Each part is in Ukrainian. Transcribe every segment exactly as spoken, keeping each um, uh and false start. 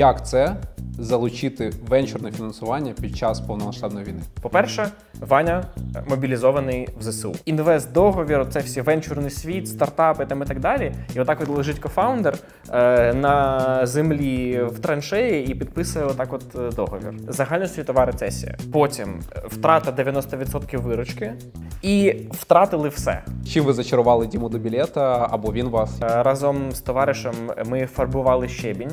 як це залучити венчурне фінансування під час повномасштабної війни? По-перше, Ваня мобілізований в зе-се-у. Інвест-договір, це всі венчурний світ, стартапи там і так далі. І отак от лежить кофаундер е, на землі в траншеї і підписує отак от договір. Загальносвітова рецесія. Потім втрата дев'яносто відсотків виручки і втратили все. Чим ви зачарували Діму Добілета або він вас? Разом з товаришем ми фарбували щебінь.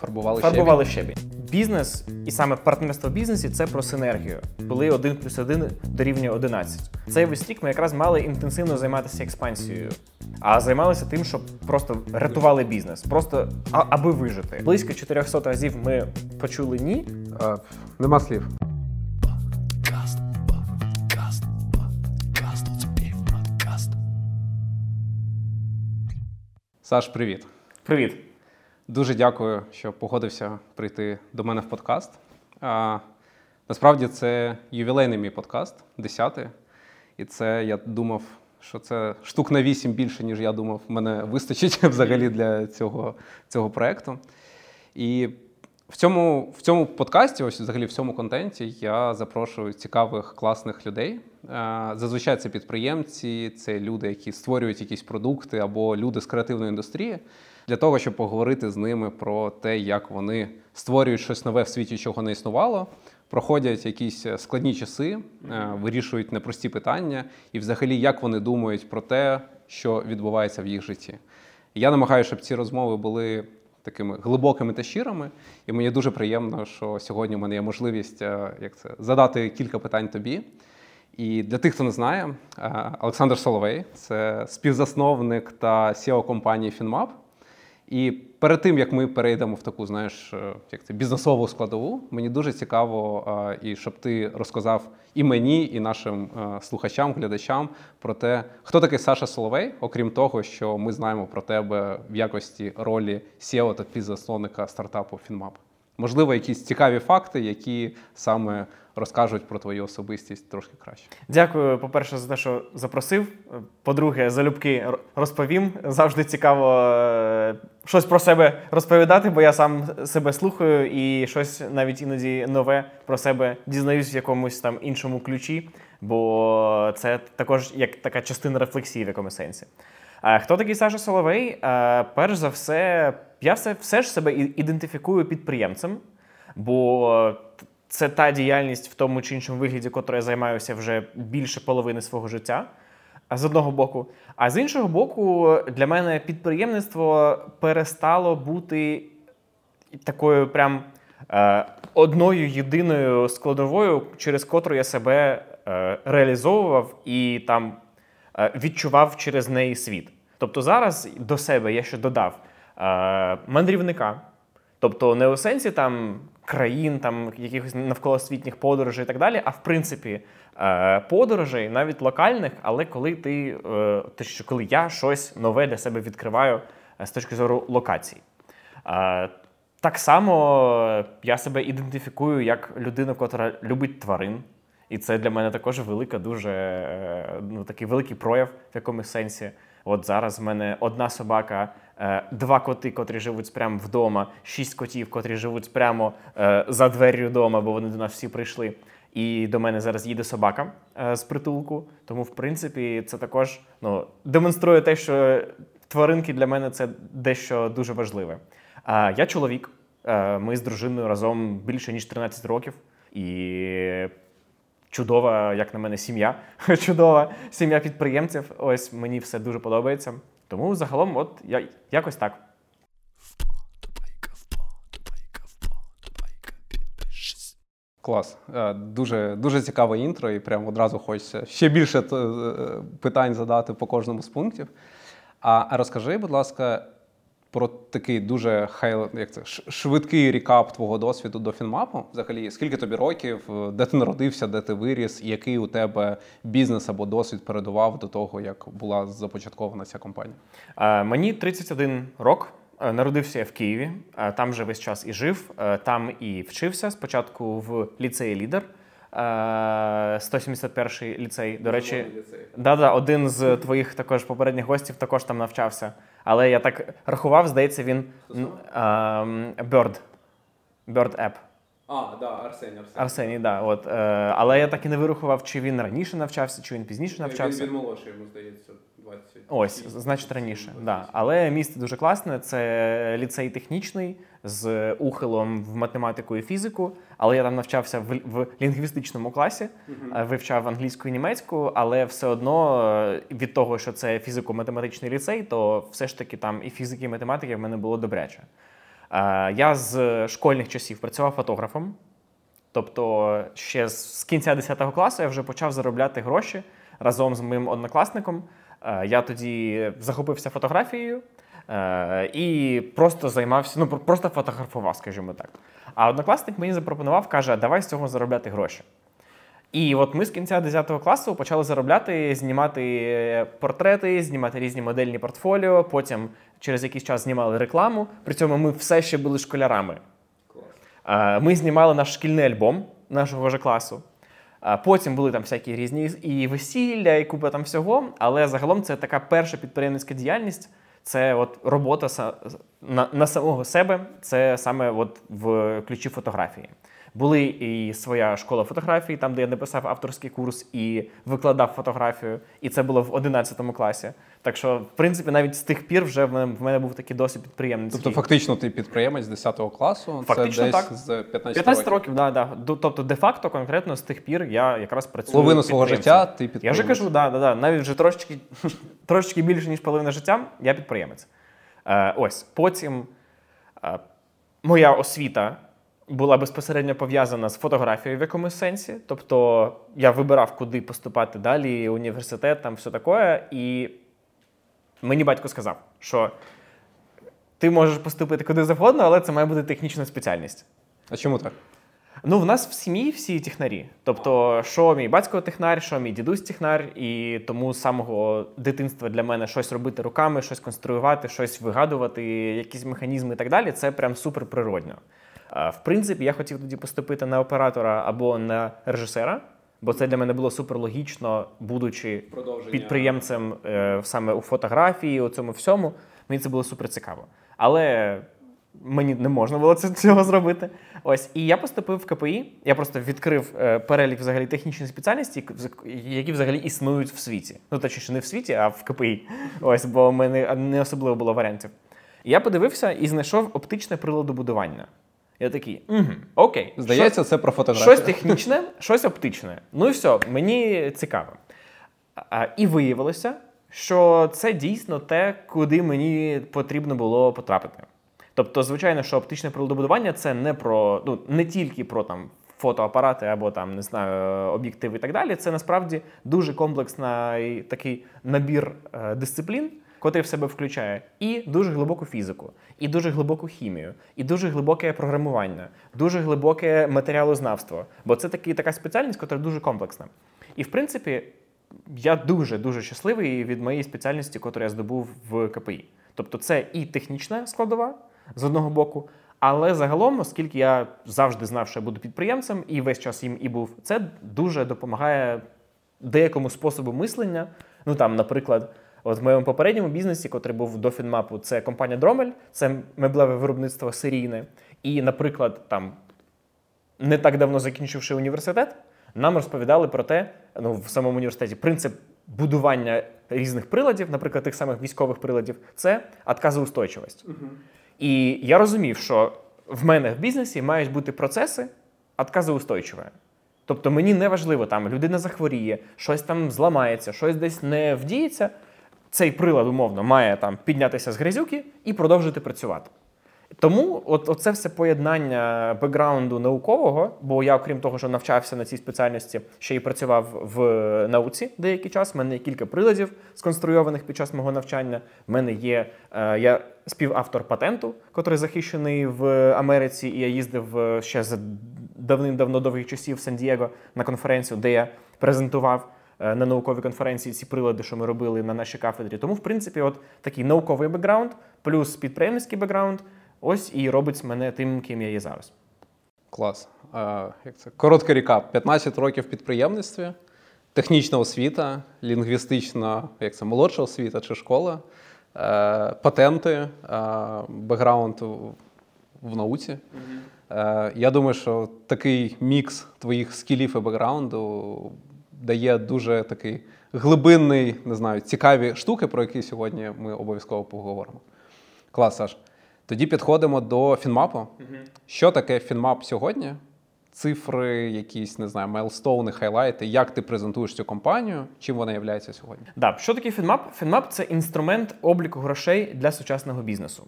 Фарбували, Фарбували щебінь. Бізнес, і саме партнерство в бізнесі, це про синергію. Коли один плюс один дорівнює одинадцять. Цей весь рік ми якраз мали інтенсивно займатися експансією. А займалися тим, щоб просто рятували бізнес. Просто а- аби вижити. Близько чотириста разів ми почули «ні». А, нема слів. Саш, привіт. Привіт. Дуже дякую, що погодився прийти до мене в подкаст. А, насправді це ювілейний мій подкаст, десятий. І це, я думав, що це штук на вісім більше, ніж я думав, мене вистачить взагалі для цього, цього проєкту. І в цьому, в цьому подкасті, ось взагалі в цьому контенті, я запрошую цікавих, класних людей. А, зазвичай це підприємці, це люди, які створюють якісь продукти або люди з креативної індустрії. Для того, щоб поговорити з ними про те, як вони створюють щось нове в світі, чого не існувало, проходять якісь складні часи, вирішують непрості питання і взагалі, як вони думають про те, що відбувається в їх житті. Я намагаюся, щоб ці розмови були такими глибокими та щирими, і мені дуже приємно, що сьогодні в мене є можливість, як це, задати кілька питань тобі. І для тих, хто не знає, Олександр Соловей – це співзасновник та сі і о компанії Finmap. І перед тим, як ми перейдемо в таку, знаєш, як це, бізнесову складову, мені дуже цікаво, і щоб ти розказав і мені, і нашим слухачам, глядачам про те, хто такий Саша Соловей, окрім того, що ми знаємо про тебе в якості ролі сі і о та співзасновника стартапу Finmap. Можливо, якісь цікаві факти, які саме розкажуть про твою особистість трошки краще. Дякую, по-перше, за те, що запросив. По-друге, залюбки розповім. Завжди цікаво щось про себе розповідати, бо я сам себе слухаю і щось навіть іноді нове про себе дізнаюсь в якомусь там іншому ключі, бо це також як така частина рефлексії в якомусь сенсі. Хто такий Саша Соловей? Перш за все, я все, все ж себе ідентифікую підприємцем, бо це та діяльність в тому чи іншому вигляді, котрою я займаюся вже більше половини свого життя, з одного боку. А з іншого боку, для мене підприємництво перестало бути такою прям е, одною єдиною складовою, через котру я себе е, реалізовував і там е, відчував через неї світ. Тобто зараз до себе я ще додав е, мандрівника. Тобто не у сенсі там країн, там якихось навколосвітніх подорожей і так далі, а в принципі подорожей, навіть локальних, але коли ти, точніше, коли я щось нове для себе відкриваю з точки зору локацій. Так само я себе ідентифікую як людину, котра любить тварин, і це для мене також велика, дуже, ну, такий великий прояв в якомусь сенсі. От зараз в мене одна собака, два коти, котрі живуть прямо вдома, шість котів, котрі живуть прямо за дверю вдома, бо вони до нас всі прийшли. І до мене зараз їде собака з притулку. Тому, в принципі, це також, ну, демонструє те, що тваринки для мене – це дещо дуже важливе. Я чоловік. Ми з дружиною разом більше ніж тринадцять років. І... чудова, як на мене, сім'я. Чудова сім'я підприємців. Ось, мені все дуже подобається. Тому, загалом, от, я, якось так. Клас. Дуже, дуже цікаве інтро, і прямо одразу хочеться ще більше питань задати по кожному з пунктів. А розкажи, будь ласка, про такий дуже хай, як це, швидкий рекап твого досвіду до Finmap. Взагалі, скільки тобі років, де ти народився, де ти виріс, який у тебе бізнес або досвід передував до того, як була започаткована ця компанія? Мені тридцять один рок. Народився я в Києві. Там вже весь час і жив, там і вчився. Спочатку в ліцеї «Лідер». сто сімдесят перший ліцей, до речі, да-да, один з твоїх також попередніх гостів також там навчався. Але я так рахував, здається, він Bird. Bird App. А, так, да, Арсен. Арсен, Арсені, да, от. Але я так і не вирахував, чи він раніше навчався, чи він пізніше навчався. Він, він молодший, йому здається, двадцять. Ось, значить раніше, так. Да. Але місце дуже класне, це ліцей технічний, з ухилом в математику і фізику, але я там навчався в, в лінгвістичному класі, uh-huh. вивчав англійську і німецьку, але все одно від того, що це фізико-математичний ліцей, то все ж таки там і фізики, і математики в мене було добряче. Я з школьних часів працював фотографом, тобто ще з кінця десятого класу я вже почав заробляти гроші разом з моїм однокласником. Я тоді захопився фотографією і просто займався, ну просто фотографував, скажімо так. А однокласник мені запропонував, каже, давай з цього заробляти гроші. І от ми з кінця десятого класу почали заробляти, знімати портрети, знімати різні модельні портфоліо, потім через якийсь час знімали рекламу, при цьому ми все ще були школярами. Клас. Ми знімали наш шкільний альбом нашого ж класу, потім були там всякі різні і весілля, і купа там всього, але загалом це така перша підприємницька діяльність, це от робота на, на самого себе, це саме от в ключі фотографії. Були і своя школа фотографії, там, де я написав авторський курс і викладав фотографію, і це було в одинадцятому класі. Так що, в принципі, навіть з тих пір вже в мене, в мене був такий досвід підприємницький. Тобто, фактично, ти підприємець з десятого класу, фактично, це десь так. З п'ятнадцяти років. Да, да. Тобто, де-факто, конкретно, з тих пір я якраз працюю підприємцем. Половину свого життя ти підприємець. Я вже кажу, да, да, да. Навіть вже трошечки, трошечки більше, ніж половина життя, я підприємець. Е, ось, потім е, моя освіта була безпосередньо пов'язана з фотографією в якомусь сенсі. Тобто я вибирав, куди поступати далі, університет, там все таке. І мені батько сказав, що ти можеш поступити куди завгодно, але це має бути технічна спеціальність. А чому так? Ну, в нас в сім'ї всі технарі. Тобто, що мій батько технар, що мій дідусь технар. І тому з самого дитинства для мене щось робити руками, щось конструювати, щось вигадувати, якісь механізми і так далі, це прям супер природньо. В принципі, я хотів тоді поступити на оператора або на режисера, бо це для мене було суперлогічно, будучи підприємцем е, саме у фотографії, у цьому всьому. Мені це було суперцікаво. Але мені не можна було цього зробити. Ось. І я поступив в КПІ, я просто відкрив е, перелік взагалі технічних спеціальностей, які взагалі існують в світі. Ну, точніше, не в світі, а в КПІ. Ось, бо в мене не особливо було варіантів. Я подивився і знайшов оптичне приладобудування. Я такий, угу, окей. Здається, щось, це про фотографію. Щось технічне, щось оптичне. Ну і все, мені цікаво. А, і виявилося, що це дійсно те, куди мені потрібно було потрапити. Тобто, звичайно, що оптичне приладобудування – це не про, ну, не тільки про там, фотоапарати або там, не знаю, об'єктиви і так далі. Це насправді дуже комплексний такий набір е, дисциплін, котрий в себе включає і дуже глибоку фізику, і дуже глибоку хімію, і дуже глибоке програмування, дуже глибоке матеріалознавство. Бо це таки, така спеціальність, котра дуже комплексна. І, в принципі, я дуже-дуже щасливий від моєї спеціальності, котру я здобув в КПІ. Тобто це і технічна складова, з одного боку, але загалом, оскільки я завжди знав, що я буду підприємцем, і весь час їм і був, це дуже допомагає деякому способу мислення. Ну, там, наприклад, от в моєму попередньому бізнесі, котрий був до Finmap, це компанія Drommel, це меблеве виробництво серійне. І, наприклад, там, не так давно закінчивши університет, нам розповідали про те, ну, в самому університеті, принцип будування різних приладів, наприклад, тих самих військових приладів, це відказоустойчивість. Угу. І я розумів, що в мене в бізнесі мають бути процеси відказоустойчиві. Тобто мені не важливо, там, людина захворіє, щось там зламається, щось десь не вдіється, цей прилад, умовно, має там піднятися з грязюки і продовжити працювати. Тому от, от це все поєднання бекграунду наукового, бо я, окрім того, що навчався на цій спеціальності, ще й працював в науці деякий час. У мене є кілька приладів, сконструйованих під час мого навчання. В мене є, е, я співавтор патенту, який захищений в Америці, і я їздив ще з давним-давно довгих часів в Сан-Дієго на конференцію, де я презентував на науковій конференції ці прилади, що ми робили на нашій кафедрі. Тому, в принципі, от такий науковий бекграунд плюс підприємницький бекграунд ось і робить мене тим, ким я є зараз. Клас. А, як це? Короткий рекап. п'ятнадцять років в підприємництві, технічна освіта, лінгвістична, як це, молодша освіта чи школа, е, патенти, е, бекграунд в науці. Mm-hmm. Е, я думаю, що такий мікс твоїх скілів і бекграунду дає дуже такий глибинний, не знаю, цікаві штуки, про які сьогодні ми обов'язково поговоримо. Клас, Саш. Тоді підходимо до Finmap. Mm-hmm. Що таке Finmap сьогодні? Цифри, якісь, не знаю, майлстоуни, хайлайти, як ти презентуєш цю компанію, чим вона є сьогодні? Да, що таке Finmap? Finmap – це інструмент обліку грошей для сучасного бізнесу.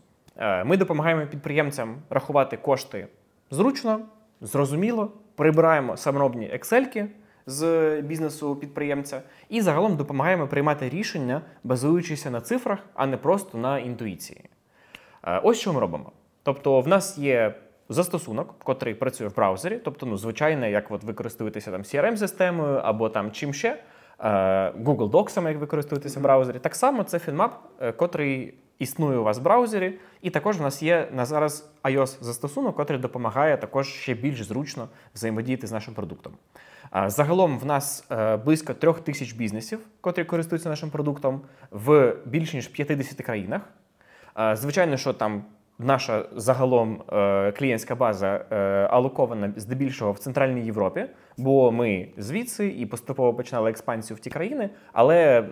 Ми допомагаємо підприємцям рахувати кошти зручно, зрозуміло, прибираємо саморобні ексельки з бізнесу підприємця і загалом допомагаємо приймати рішення, базуючись на цифрах, а не просто на інтуїції. Ось що ми робимо. Тобто в нас є застосунок, котрий працює в браузері, тобто, ну, звичайно, як от ви користуєтеся там сі ар ем-системою або там чим ще, Google Docs, як ви користуєтеся mm-hmm. в браузері. Так само це Finmap, котрий існує у вас в браузері, і також в нас є на зараз iOS-застосунок, котрий допомагає також ще більш зручно взаємодіяти з нашим продуктом. Загалом в нас близько трьох тисяч бізнесів, котрі користуються нашим продуктом в більш ніж п'ятдесяти країнах. Звичайно, що там наша загалом клієнтська база алокована здебільшого в Центральній Європі, бо ми звідси і поступово починали експансію в ті країни, але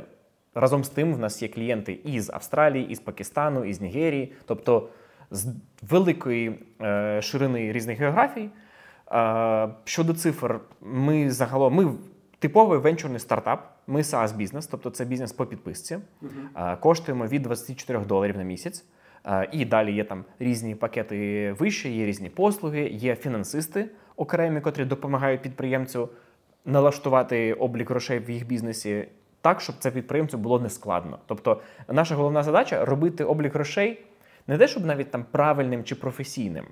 разом з тим в нас є клієнти і з Австралії, і з Пакистану, і з Нігерії, тобто з великої ширини різних географій. Щодо цифр, ми загалом, ми типовий венчурний стартап, ми SaaS-бізнес, тобто це бізнес по підписці, uh-huh. коштуємо від двадцять чотири доларів на місяць. І далі є там різні пакети вище, є різні послуги, є фінансисти окремі, котрі допомагають підприємцю налаштувати облік грошей в їх бізнесі так, щоб це підприємцю було нескладно. Тобто наша головна задача – робити облік грошей не те, щоб навіть там правильним чи професійним,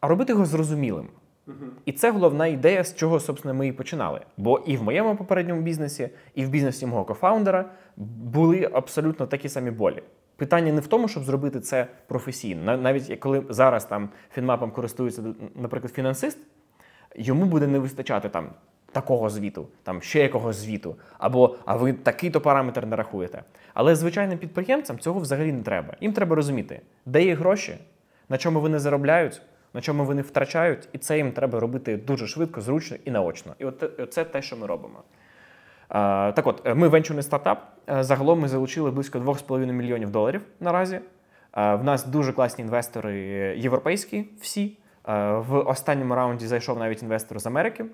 а робити його зрозумілим. Uh-huh. І це головна ідея, з чого, собственно, ми і починали. Бо і в моєму попередньому бізнесі, і в бізнесі мого кофаундера були абсолютно такі самі болі. Питання не в тому, щоб зробити це професійно. Навіть коли зараз там Finmap'ом користується, наприклад, фінансист, йому буде не вистачати там такого звіту, там ще якогось звіту, або а ви такий-то параметр не рахуєте. Але звичайним підприємцям цього взагалі не треба. Їм треба розуміти, де є гроші, на чому вони заробляють, на чому вони втрачають, і це їм треба робити дуже швидко, зручно і наочно. І от це те, що ми робимо. Так от, ми венчурний стартап. Загалом ми залучили близько два з половиною мільйонів доларів наразі. В нас дуже класні інвестори європейські всі. В останньому раунді зайшов навіть інвестор з Америки.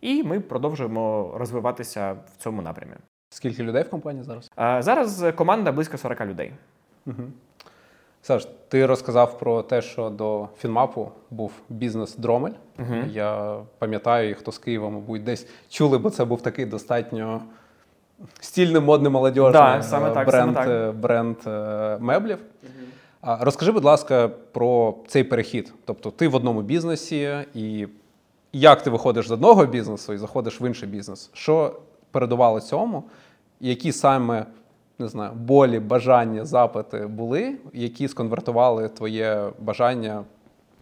І ми продовжуємо розвиватися в цьому напрямі. Скільки людей в компанії зараз? Зараз команда близько сорок людей. Угу. Саш, ти розказав про те, що до Finmap'у був бізнес Drommel. Угу. Я пам'ятаю, і хто з Києва, мабуть, десь чули, бо це був такий достатньо стільний, модний, молодіжний да, саме так, бренд, саме так. бренд меблів. Угу. Розкажи, будь ласка, про цей перехід. Тобто ти в одному бізнесі, і як ти виходиш з одного бізнесу і заходиш в інший бізнес? Що передувало цьому? Які саме... не знаю, болі, бажання, запити були, які сконвертували твоє бажання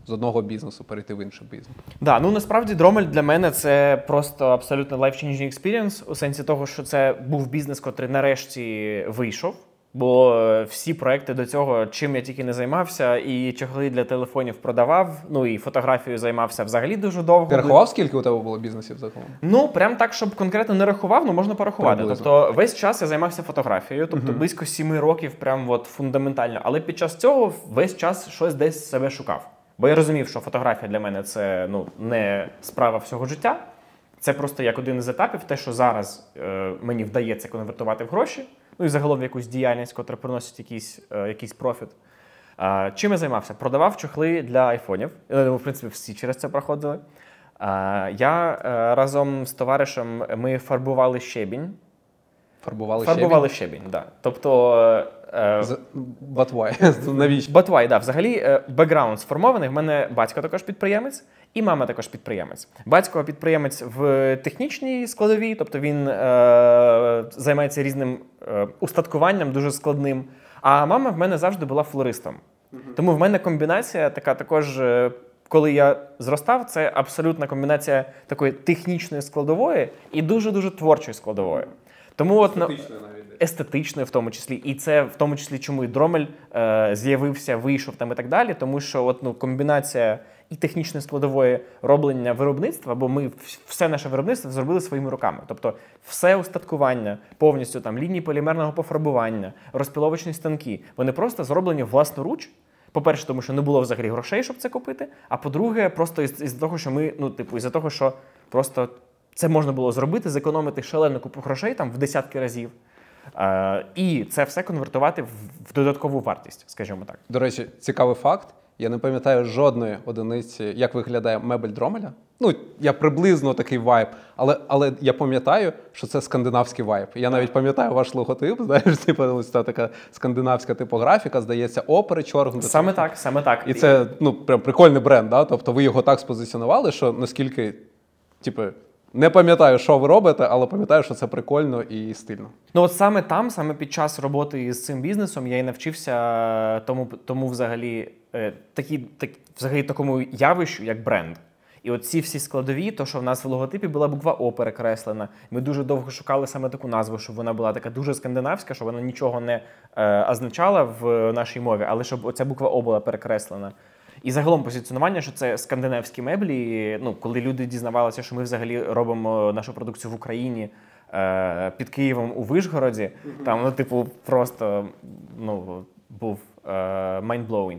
з одного бізнесу перейти в інший бізнес? Так, да, ну насправді Drommel для мене це просто абсолютно life-changing experience, у сенсі того, що це був бізнес, котрий нарешті вийшов, бо всі проекти до цього, чим я тільки не займався, і чохли для телефонів продавав, ну і фотографією займався взагалі дуже довго. Ти рахував, скільки у тебе було бізнесів загалом? Ну, прям так, щоб конкретно не рахував, ну можна порахувати. Приблизно. Тобто весь час я займався фотографією, тобто uh-huh. близько сіми років прям от фундаментально. Але під час цього весь час щось десь себе шукав. Бо я розумів, що фотографія для мене це, ну, не справа всього життя. Це просто як один із етапів, те, що зараз е, мені вдається конвертувати в гроші. Ну і загалом якусь діяльність, котра приносить якийсь, е, якийсь профіт. Е, чим я займався? Продавав чохли для айфонів. Е, в принципі, всі через це проходили. Е, я е, разом з товаришем, ми фарбували щебінь. Фарбували, фарбували щебінь? Фарбували щебінь, так. Да. Тобто... Батвай, навіщо? Батвай, так. Взагалі, бекграунд сформований. В мене батько також підприємець і мама також підприємець. Батько підприємець в технічній складовій, тобто він е- займається різним е- устаткуванням, дуже складним. А мама в мене завжди була флористом. Mm-hmm. Тому в мене комбінація така також, коли я зростав, це абсолютна комбінація такої технічної складової і дуже-дуже творчої складової. Тому от... Естетичної навіть. естетичною в тому числі. І це в тому числі, чому і Drommel е, з'явився, вийшов там і так далі. Тому що от, ну, комбінація і технічної складової роблення виробництва, бо ми все наше виробництво зробили своїми руками. Тобто все устаткування, повністю там лінії полімерного пофарбування, розпиловочні станки, вони просто зроблені власноруч. По-перше, тому що не було взагалі грошей, щоб це купити, а по-друге, просто із- із-за того, що ми, ну, типу, із-за того, що просто це можна було зробити, зекономити шалену купу грошей там в десятки разів. Е- і це все конвертувати в-, в додаткову вартість, скажімо так. До речі, цікавий факт. Я не пам'ятаю жодної одиниці, як виглядає мебель Дромеля. Ну, я приблизно такий вайб, але, але я пам'ятаю, що це скандинавський вайб. Я навіть пам'ятаю ваш логотип, знаєш, типу, ось та така скандинавська типографіка, здається, опери, чорнути. Саме так, саме так. І це, ну, прям прикольний бренд, да? Тобто ви його так спозиціонували, що наскільки, типу, не пам'ятаю, що ви робите, але пам'ятаю, що це прикольно і стильно. Ну от саме там, саме під час роботи з цим бізнесом я і навчився тому, тому взагалі, такі, так, взагалі такому явищу, як бренд. І от ці всі складові, то, що в нас в логотипі була буква О перекреслена. Ми дуже довго шукали саме таку назву, щоб вона була така дуже скандинавська, щоб вона нічого не е, означала в нашій мові, але щоб оця буква О була перекреслена. І загалом позиціонування, що це скандинавські меблі, ну, коли люди дізнавалися, що ми взагалі робимо нашу продукцію в Україні, е, під Києвом у Вишгороді, mm-hmm. там, ну, типу, просто, ну, був е, mind-blowing.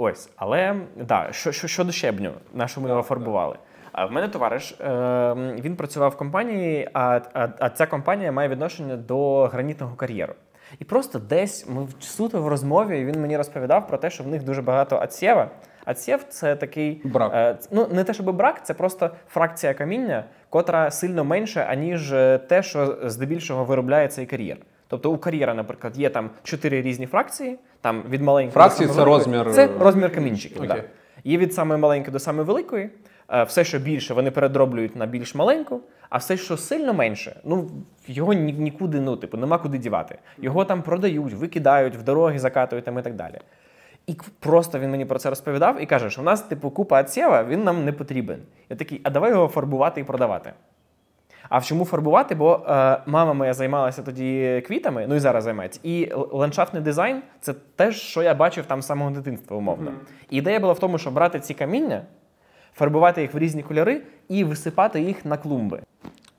Ось, але, да, що, що, щодо щебню, на що ми його фарбували. А в мене товариш, е, він працював в компанії, а, а, а ця компанія має відношення до гранітного кар'єру. І просто десь ми суто в розмові, він мені розповідав про те, що в них дуже багато адсєва. Адсєв – це такий… Брак. Е, ну, не те, щоб брак, це просто фракція каміння, котра сильно менша, аніж те, що здебільшого виробляє цей кар'єр. Тобто у кар'єра, наприклад, є там чотири різні фракції, там від маленької фракції до самої великої. Фракції – це розмір… Це розмір камінчиків, okay. так. Є від самої маленької до самої великої. Все, що більше, вони передроблюють на більш маленьку, а все, що сильно менше, ну, його нікуди, ну, типу, нема куди дівати. Його там продають, викидають, в дороги закатують там і так далі. І просто він мені про це розповідав і каже, що в нас, типу, купа адсєва, він нам не потрібен. Я такий, а давай його фарбувати і продавати. А в чому фарбувати? Бо е, мама моя займалася тоді квітами, ну і зараз займається. І ландшафтний дизайн – це те, що я бачив там з самого дитинства, умовно. Mm-hmm. І ідея була в тому, що брати ці каміння, фарбувати їх в різні кольори і висипати їх на клумби.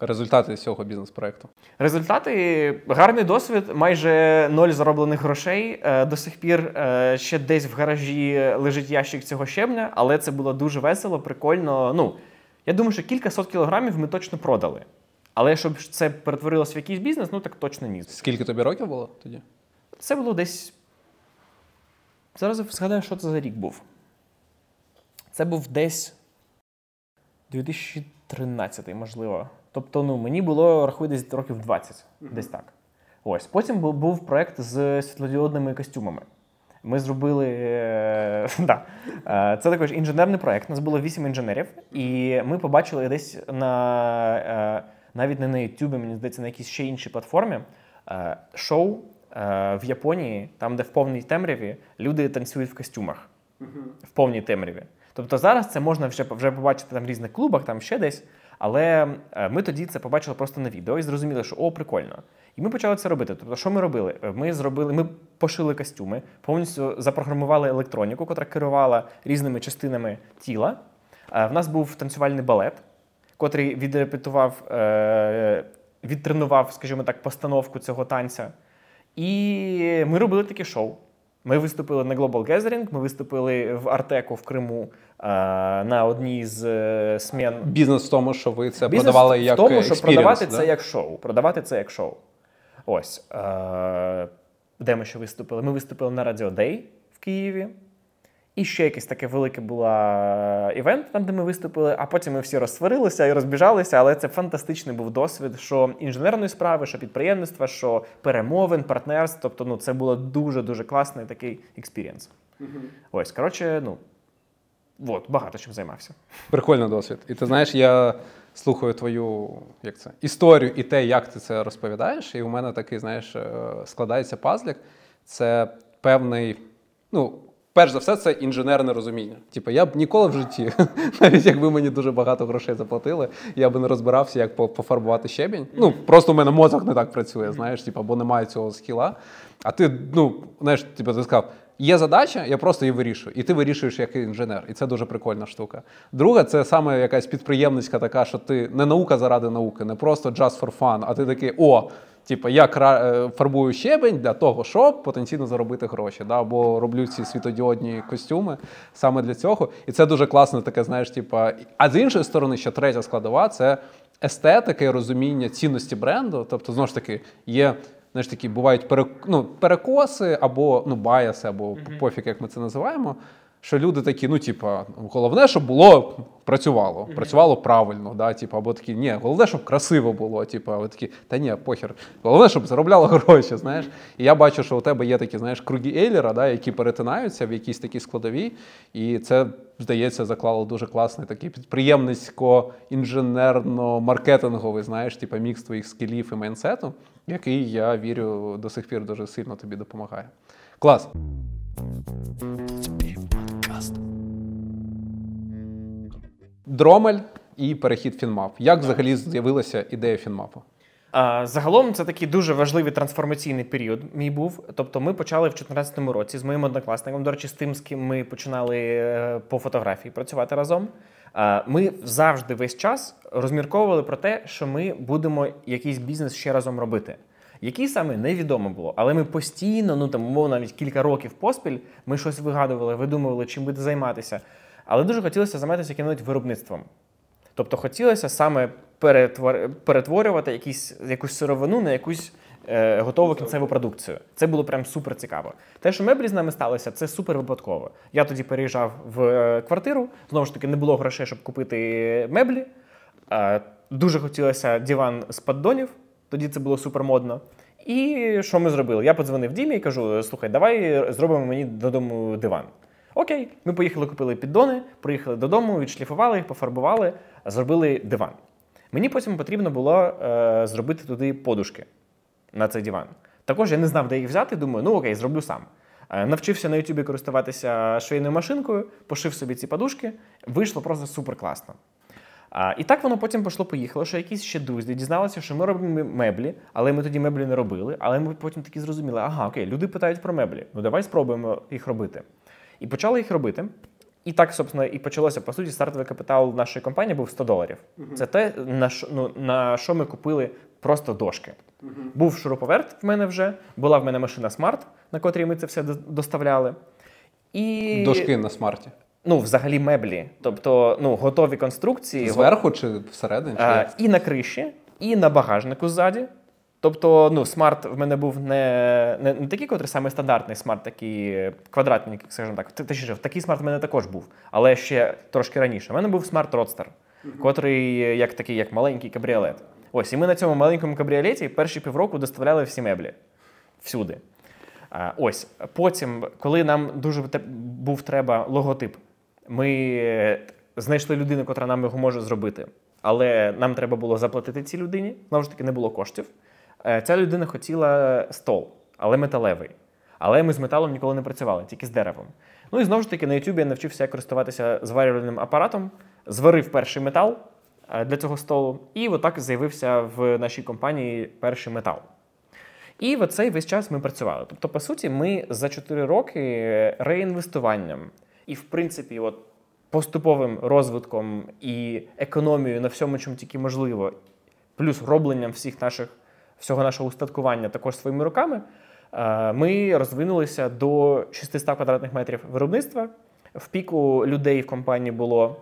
Результати цього бізнес-проєкту? Результати – гарний досвід, майже ноль зароблених грошей. До сих пір ще десь в гаражі лежить ящик цього щебня, але це було дуже весело, прикольно. Ну, я думаю, що кілька сот кілограмів ми точно продали. Але щоб це перетворилося в якийсь бізнес, ну так точно ні. Скільки тобі років було тоді? Це було десь… Зараз згадаю, що це за рік був. Це був десь… дві тисячі тринадцятий, можливо. Тобто, ну, мені було, рахуй, десь років двадцять, mm-hmm. десь так. Ось. Потім був, був проєкт з світлодіодними костюмами. Ми зробили… Е, да. е, це також інженерний проєкт. У нас було вісім інженерів. І ми побачили десь на… Е, навіть не на YouTube, мені здається, на якійсь ще іншій платформі, е, шоу е, в Японії, там, де в повній темряві люди танцюють в костюмах. Mm-hmm. В повній темряві. Тобто зараз це можна вже, вже побачити там в різних клубах, там ще десь, але ми тоді це побачили просто на відео і зрозуміли, що о, прикольно. І ми почали це робити. Тобто, що ми робили? Ми зробили, ми пошили костюми, повністю запрограмували електроніку, котра керувала різними частинами тіла. В нас був танцювальний балет, котрий відрепетував, відтренував, скажімо так, постановку цього танця. І ми робили таке шоу. Ми виступили на Global Gathering, ми виступили в Артеку в Криму на одній з смін. Бізнес в тому, що ви це Бізнес продавали як експірієнс. Бізнес в тому, що продавати да? це як шоу. Продавати це як шоу. Ось. Де ми ще виступили? Ми виступили на Radio Day в Києві. І ще якийсь таке великий був івент, там, де ми виступили. А потім ми всі розсварилися і розбіжалися, але це фантастичний був досвід, що інженерної справи, що підприємництва, що перемовин, партнерств. Тобто, ну, це було дуже-дуже класний такий експірієнс. Угу. Ось, коротше, ну, от, багато чим займався. Прикольний досвід. І ти знаєш, я слухаю твою, як це, історію і те, як ти це розповідаєш, і у мене такий, знаєш, складається пазлик. Це певний, ну, перш за все, це інженерне розуміння. Типу, я б ніколи в житті, навіть якби мені дуже багато грошей заплатили, я б не розбирався, як пофарбувати щебінь. Ну, просто в мене мозок не так працює, знаєш, типу, бо немає цього скіла. А ти, ну, знаєш, типу, ти сказав, є задача, я просто її вирішую. І ти вирішуєш як інженер. І це дуже прикольна штука. Друге, це саме якась підприємницька така, що ти не наука заради науки, не просто just for fun, а ти такий, о, типу, я фарбую щебень для того, щоб потенційно заробити гроші, да? Або роблю ці світодіодні костюми саме для цього. І це дуже класно таке, знаєш, типу... А з іншої сторони, ще третя складова, це естетика і розуміння цінності бренду. Тобто, знову ж таки, є... Знаєш, такі бувають перек... ну, перекоси або ну, баяси, або mm-hmm. пофіг, як ми це називаємо, що люди такі, ну, типа, головне, щоб було, працювало, mm-hmm. працювало правильно, да, типа, або такі, ні, головне, щоб красиво було, типа, або такі, та ні, похер, головне, щоб заробляло гроші, знаєш. І я бачу, що у тебе є такі, знаєш, круги Ейлера, да, які перетинаються в якісь такі складові, і це, здається, заклало дуже класний такий підприємницько-інженерно-маркетинговий, знаєш, типа, мікс твоїх скілів і майндсету, який, я вірю, до сих пір дуже сильно тобі допомагає. Клас! Drommel і перехід Finmap. Як взагалі з'явилася ідея Finmap? Загалом це такий дуже важливий трансформаційний період мій був. Тобто ми почали в дві тисячі чотирнадцятому році з моїм однокласником, до речі, з тим, з ким ми починали по фотографії працювати разом. Ми завжди весь час розмірковували про те, що ми будемо якийсь бізнес ще разом робити. Який саме, невідомо було. Але ми постійно, ну там, умовно, навіть кілька років поспіль, ми щось вигадували, видумували, чим буде займатися. Але дуже хотілося займатися якимось виробництвом. Тобто хотілося саме перетвор... перетворювати якісь... якусь сировину на якусь е... готову кінцеву продукцію. Це було прям супер цікаво. Те, що меблі з нами сталося, це супер випадково. Я тоді переїжджав в квартиру, знову ж таки, не було грошей, щоб купити меблі. Е... Дуже хотілося диван з поддонів. Тоді це було супермодно. І що ми зробили? Я подзвонив Дімі і кажу, слухай, давай зробимо мені додому диван. Окей, ми поїхали, купили піддони, приїхали додому, відшліфували їх, пофарбували, зробили диван. Мені потім потрібно було е, зробити туди подушки на цей диван. Також я не знав, де їх взяти, думаю, ну окей, зроблю сам. Е, навчився на Ютубі користуватися швейною машинкою, пошив собі ці подушки, вийшло просто супер класно. А, і так воно потім пішло-поїхало, що якісь ще друзі дізналися, що ми робимо меблі, але ми тоді меблі не робили, але ми потім таки зрозуміли, ага, окей, люди питають про меблі, ну давай спробуємо їх робити. І почали їх робити, і так, собственно, і почалося, по суті, стартовий капітал нашої компанії був сто доларів. Uh-huh. Це те, на що, ну, на що ми купили просто дошки. Uh-huh. Був шуруповерт в мене вже, була в мене машина Smart, на котрій ми це все доставляли. І... Дошки на смарті? Ну, взагалі меблі, тобто ну, готові конструкції. Зверху чи всередині? А, і на криші, і на багажнику ззаді. Тобто, ну, смарт в мене був не, не, не такий, котрий саме стандартний смарт, такий квадратний, скажімо так. Точніше, такий смарт в мене також був, але ще трошки раніше. В мене був смарт Родстер, mm-hmm. котрий як такий, як маленький кабріолет. Ось, і ми на цьому маленькому кабріолеті перші півроку доставляли всі меблі. Всюди. А, ось, потім, коли нам дуже був треба логотип, ми знайшли людину, котра нам його може зробити, але нам треба було заплатити цій людині, знову ж таки, не було коштів. Ця людина хотіла стол, але металевий. Але ми з металом ніколи не працювали, тільки з деревом. Ну і знову ж таки, на Ютубі я навчився користуватися зварювальним апаратом, зварив перший метал для цього столу, і отак з'явився в нашій компанії перший метал. І в цей весь час ми працювали. Тобто, по суті, ми за чотири роки реінвестуванням, і, в принципі, от поступовим розвитком і економією на всьому, чому тільки можливо, плюс робленням всіх наших, всього нашого устаткування також своїми руками, ми розвинулися до шістсот квадратних метрів виробництва. В піку людей в компанії було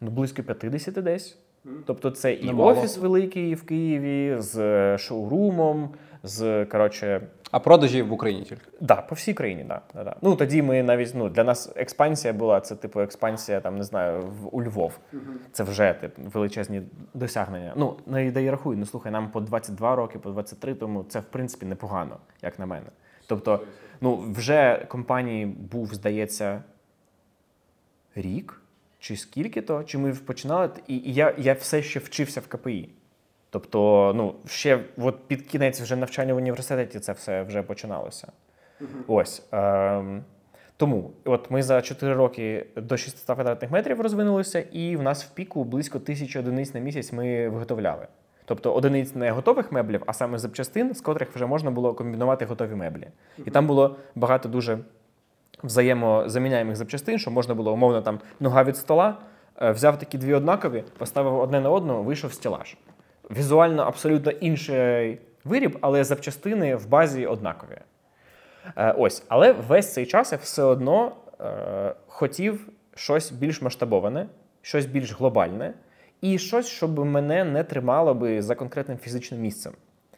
ну, близько п'ятдесят десь. Тобто це і немало. Офіс великий в Києві, з шоурумом, з, коротше... А продажі в Україні тільки? Так, да, по всій країні, так. Да, да, да. Ну, тоді ми навіть, ну, для нас експансія була, це, типу, експансія, там, не знаю, в, у Львов. Угу. Це вже, типу, величезні досягнення. Ну, да я рахую, ну, слухай, нам по двадцять два роки, по двадцять три, тому це, в принципі, непогано, як на мене. Тобто, ну, вже компанії був, здається, рік, чи скільки-то, чи ми починали, і, і я, я все ще вчився в КПІ. Тобто, ну, ще от під кінець вже навчання в університеті це все вже починалося. Ось. Е-м. Тому от ми за чотири роки до шістсот квадратних метрів розвинулися, і в нас в піку близько тисячі одиниць на місяць ми виготовляли. Тобто одиниць не готових меблів, а саме запчастин, з котрих вже можна було комбінувати готові меблі. І там було багато дуже взаємозаміняємих запчастин, що можна було умовно там нога від стола, взяв такі дві однакові, поставив одне на одного, вийшов стелаж. Візуально абсолютно інший виріб, але запчастини в базі однакові. Ось, але весь цей час я все одно е, хотів щось більш масштабоване, щось більш глобальне і щось, щоб мене не тримало би за конкретним фізичним місцем.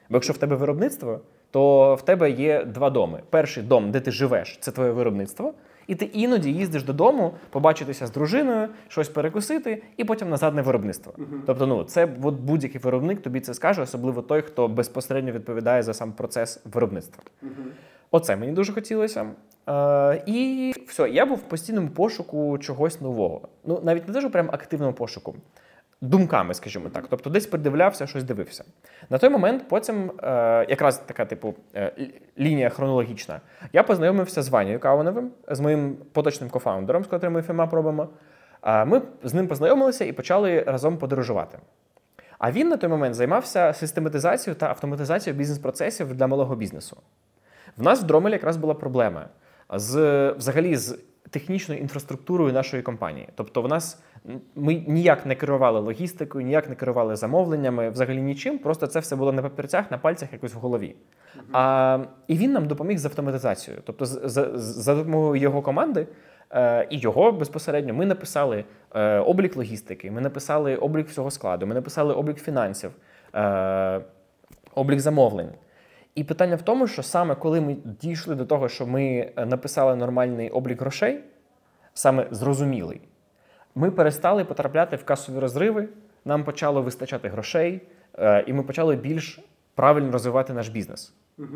Бо якщо в тебе виробництво, то в тебе є два доми. Перший дом, де ти живеш, це твоє виробництво, і ти іноді їздиш додому побачитися з дружиною, щось перекусити і потім назад на виробництво. Uh-huh. Тобто, ну, це от будь-який виробник тобі це скаже, особливо той, хто безпосередньо відповідає за сам процес виробництва. Uh-huh. Оце мені дуже хотілося. Е, і все, я був в постійному пошуку чогось нового. Ну, навіть не дуже прям активному пошуку. Думками, скажімо так. Тобто десь придивлявся, щось дивився. На той момент потім, е, якраз така, типу, е, лінія хронологічна. Я познайомився з Ванією Кавановим, з моїм поточним кофаундером, з котрим ми Finmap робимо. Е, ми з ним познайомилися і почали разом подорожувати. А він на той момент займався систематизацією та автоматизацією бізнес-процесів для малого бізнесу. В нас в Дромелі якраз була проблема з, взагалі, з технічною інфраструктурою нашої компанії. Тобто в нас, ми ніяк не керували логістикою, ніяк не керували замовленнями, взагалі нічим, просто це все було на папірцях, на пальцях, якось в голові. Mm-hmm. А, і він нам допоміг з автоматизацією. Тобто за, за, за допомогою його команди е, і його безпосередньо ми написали е, облік логістики, ми написали облік всього складу, ми написали облік фінансів, е, облік замовлень. І питання в тому, що саме коли ми дійшли до того, що ми написали нормальний облік грошей, саме зрозумілий, ми перестали потрапляти в касові розриви, нам почало вистачати грошей, і ми почали більш правильно розвивати наш бізнес. Угу.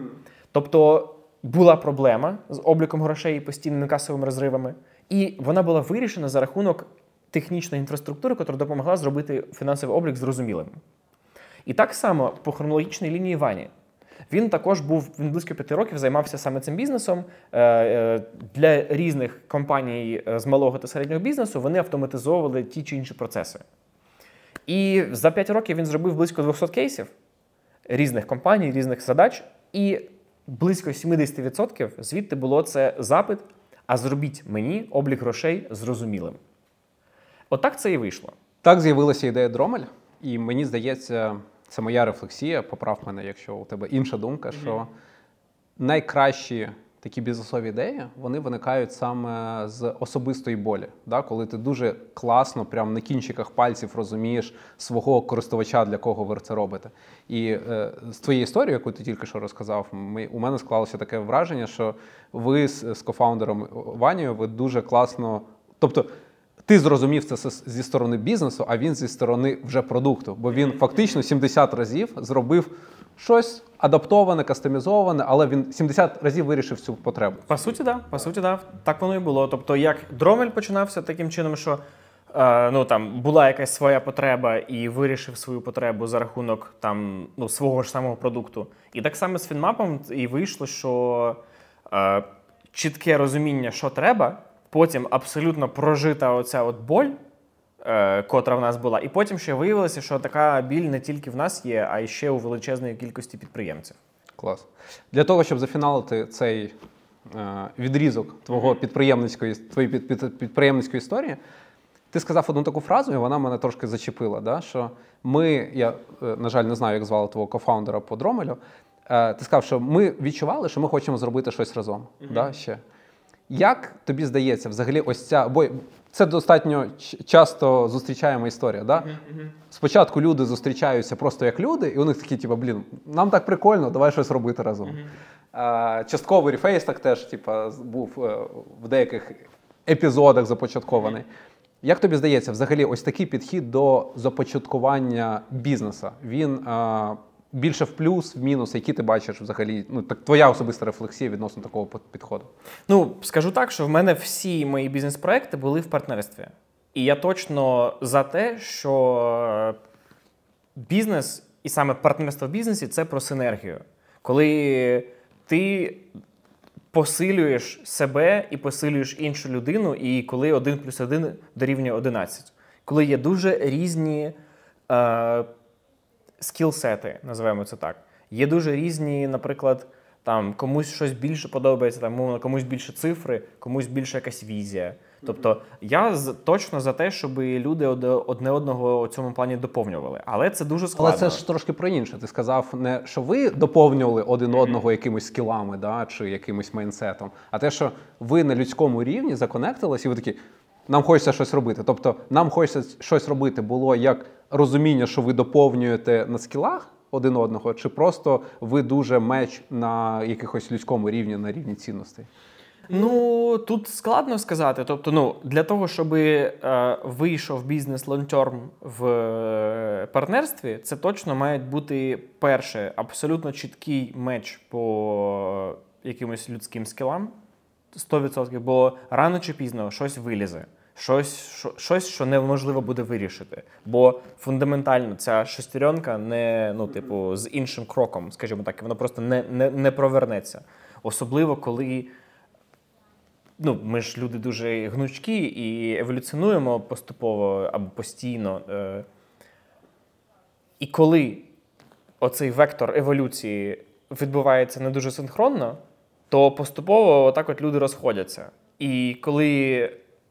Тобто була проблема з обліком грошей і постійними касовими розривами, і вона була вирішена за рахунок технічної інфраструктури, яка допомогла зробити фінансовий облік зрозумілим. І так само по хронологічній лінії Вані. Він також був, він близько п'яти років займався саме цим бізнесом. Для різних компаній з малого та середнього бізнесу вони автоматизовували ті чи інші процеси. І за п'ять років він зробив близько двісті кейсів різних компаній, різних задач. І близько сімдесят відсотків звідти було це запит, а зробіть мені облік грошей зрозумілим. Отак це і вийшло. Так з'явилася ідея Drommel, і мені здається... Це моя рефлексія, поправ мене, якщо у тебе інша думка, що найкращі такі бізнесові ідеї, вони виникають саме з особистої болі. Да? Коли ти дуже класно, прямо на кінчиках пальців розумієш свого користувача, для кого ви це робите. І е, з твоєї історії, яку ти тільки що розказав, ми, у мене склалося таке враження, що ви з, з кофаундером Ванією, ви дуже класно... Тобто, ти зрозумів це зі сторони бізнесу, а він зі сторони вже продукту. Бо він фактично сімдесят разів зробив щось адаптоване, кастомізоване, але він сімдесят разів вирішив цю потребу. По суті, да. По суті, да. Так воно і було. Тобто, як Drommel починався таким чином, що е, ну, там, була якась своя потреба і вирішив свою потребу за рахунок там, ну, свого ж самого продукту. І так само з Finmap і вийшло, що е, чітке розуміння, що треба, потім абсолютно прожита оця от боль, е, котра в нас була. І потім ще виявилося, що така біль не тільки в нас є, а й ще у величезної кількості підприємців. Клас. Для того, щоб зафіналити цей е, відрізок твого підприємницької, твоєї під, під, підприємницької історії, ти сказав одну таку фразу, і вона мене трошки зачепила, да? Що ми, я, на жаль, не знаю, як звали твого кофаундера по Дромелю, е, ти сказав, що ми відчували, що ми хочемо зробити щось разом. Mm-hmm. Да? Ще. Як тобі здається, взагалі ось ця, бо це достатньо часто зустрічаємо історія, да? Mm-hmm. Спочатку люди зустрічаються просто як люди, і у них такі, типу, блін, нам так прикольно, давай щось робити разом. Mm-hmm. Е, частковий рефейс так теж, типу, був е, в деяких епізодах започаткований. Mm-hmm. Як тобі здається, взагалі ось такий підхід до започаткування бізнесу, він е, більше в плюс, в мінус, які ти бачиш взагалі, ну, так, твоя особиста рефлексія відносно такого підходу? Ну, скажу так, що в мене всі мої бізнес-проекти були в партнерстві. І я точно за те, що бізнес і саме партнерство в бізнесі – це про синергію. Коли ти посилюєш себе і посилюєш іншу людину, і коли один плюс один дорівнює одинадцять. Коли є дуже різні е, скілсети, називаємо це так. Є дуже різні, наприклад, там комусь щось більше подобається, там, комусь більше цифри, комусь більше якась візія. Тобто я з, точно за те, щоб люди одне одного у цьому плані доповнювали. Але це дуже складно. Але це ж трошки про інше. Ти сказав, не що ви доповнювали один одного якимись скілами, да, чи якимось майндсетом, а те, що ви на людському рівні законектились, і ви такі, нам хочеться щось робити. Тобто нам хочеться щось робити було як розуміння, що ви доповнюєте на скілах один одного, чи просто ви дуже меч на якихось людському рівні, на рівні цінностей? Ну, тут складно сказати. Тобто, ну, для того, щоб е, вийшов бізнес long-term в е, партнерстві, це точно має бути перше, абсолютно чіткий меч по якимось людським скілам, сто відсотків, бо рано чи пізно щось вилізе. Щось, щось, що неможливо буде вирішити. Бо фундаментально ця шестеренка не, ну, типу, з іншим кроком, скажімо так, воно просто не, не, не провернеться. Особливо, коли, ну, ми ж люди дуже гнучкі і еволюціонуємо поступово або постійно. Е- і коли оцей вектор еволюції відбувається не дуже синхронно, то поступово отак от люди розходяться. І коли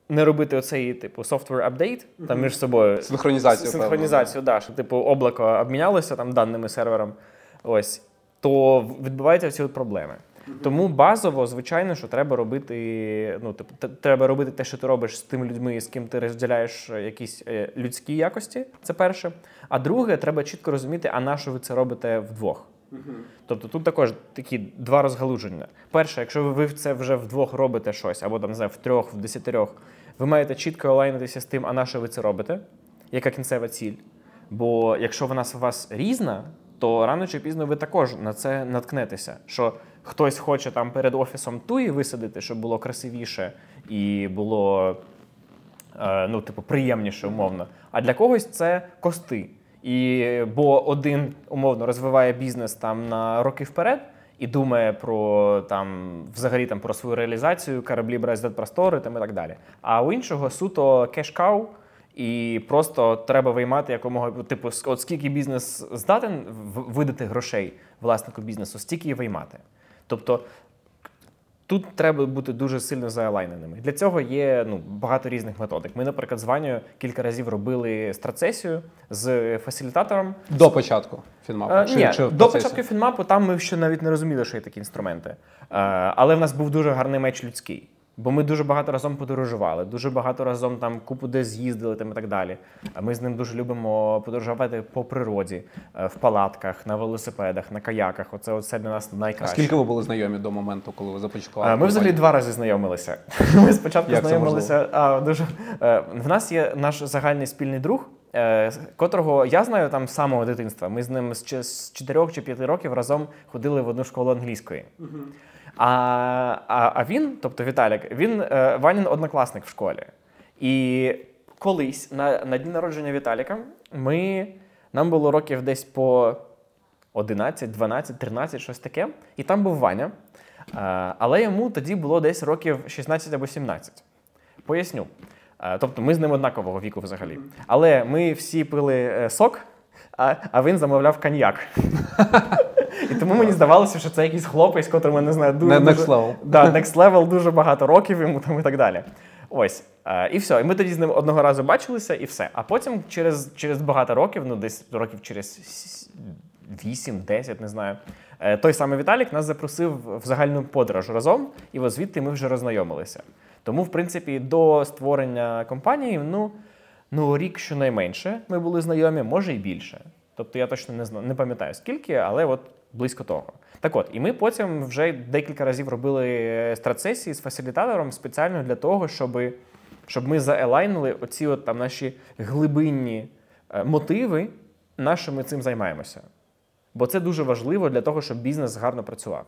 не робити оцей, типу, software update, mm-hmm. там між собою. Синхронізацію. Синхронізацію, да, щоб, типу, облако обмінялося там даними сервером, ось, то відбуваються всі проблеми. Mm-hmm. Тому базово, звичайно, що треба робити, ну, типу, т- треба робити те, що ти робиш з тими людьми, з ким ти розділяєш якісь е, людські якості, це перше. А друге, треба чітко розуміти, а на що ви це робите вдвох. Mm-hmm. Тобто тут також такі два розгалуження. Перше, якщо ви це вже вдвох робите щось, або там, не знаю, в трьох, в десятирьох, ви маєте чітко олайнитися з тим, а на що ви це робите, яка кінцева ціль. Бо якщо вона у вас різна, то рано чи пізно ви також на це наткнетеся. Що хтось хоче там перед офісом туї висадити, щоб було красивіше і було, ну, типу, приємніше умовно. А для когось це кости. І, бо один, умовно, розвиває бізнес там на роки вперед і думає про, там, взагалі там, про свою реалізацію, кораблі браздет простори там, і так далі. А у іншого суто кеш-кау і просто треба виймати якомога, типу, от скільки бізнес здатен видати грошей власнику бізнесу, стільки і виймати. Тобто тут треба бути дуже сильно заалайненими. Для цього є, ну, багато різних методик. Ми, наприклад, з Ванею кілька разів робили страцесію з фасилітатором. До початку Finmap? А, чи, ні, чи до початку Finmap там ми ще навіть не розуміли, що є такі інструменти. А, але в нас був дуже гарний меч людський. Бо ми дуже багато разом подорожували, дуже багато разом там купу де з'їздили там, і так далі. А ми з ним дуже любимо подорожувати по природі, в палатках, на велосипедах, на каяках. Оце все для нас найкраще. А скільки ви були знайомі до моменту, коли ви започаткували? Ми взагалі два рази знайомилися. Ми спочатку Як знайомилися. А, дуже... В нас є наш загальний спільний друг, котрого я знаю там з самого дитинства. Ми з ним з чотирьох чи п'яти років разом ходили в одну школу англійської. А, а, а він, тобто Віталік, він е, Ванін однокласник в школі. І колись на, на дні народження Віталіка ми, нам було років десь по одинадцять, дванадцять, тринадцять, щось таке. І там був Ваня, е, але йому тоді було десь років шістнадцять або сімнадцять. Поясню. Е, тобто ми з ним однакового віку взагалі. Але ми всі пили е, сок, а, а він замовляв коньяк. І тому мені здавалося, що це якийсь хлопець, котрий мене знає дуже... Next дуже, level. Да, next level, дуже багато років йому там і так далі. Ось. А, і все. І ми тоді з ним одного разу бачилися, і все. А потім через, через багато років, ну десь років через вісім-десять, не знаю, той самий Віталік нас запросив в загальну подорож разом, і от звідти ми вже роззнайомилися. Тому, в принципі, до створення компанії, ну, ну рік щонайменше ми були знайомі, може і більше. Тобто я точно не знаю, не пам'ятаю скільки, але от близько того. Так от, і ми потім вже декілька разів робили страцесії з фасилітатором спеціально для того, щоб, щоб ми заелайнили оці от там наші глибинні мотиви, на що ми цим займаємося. Бо це дуже важливо для того, щоб бізнес гарно працював.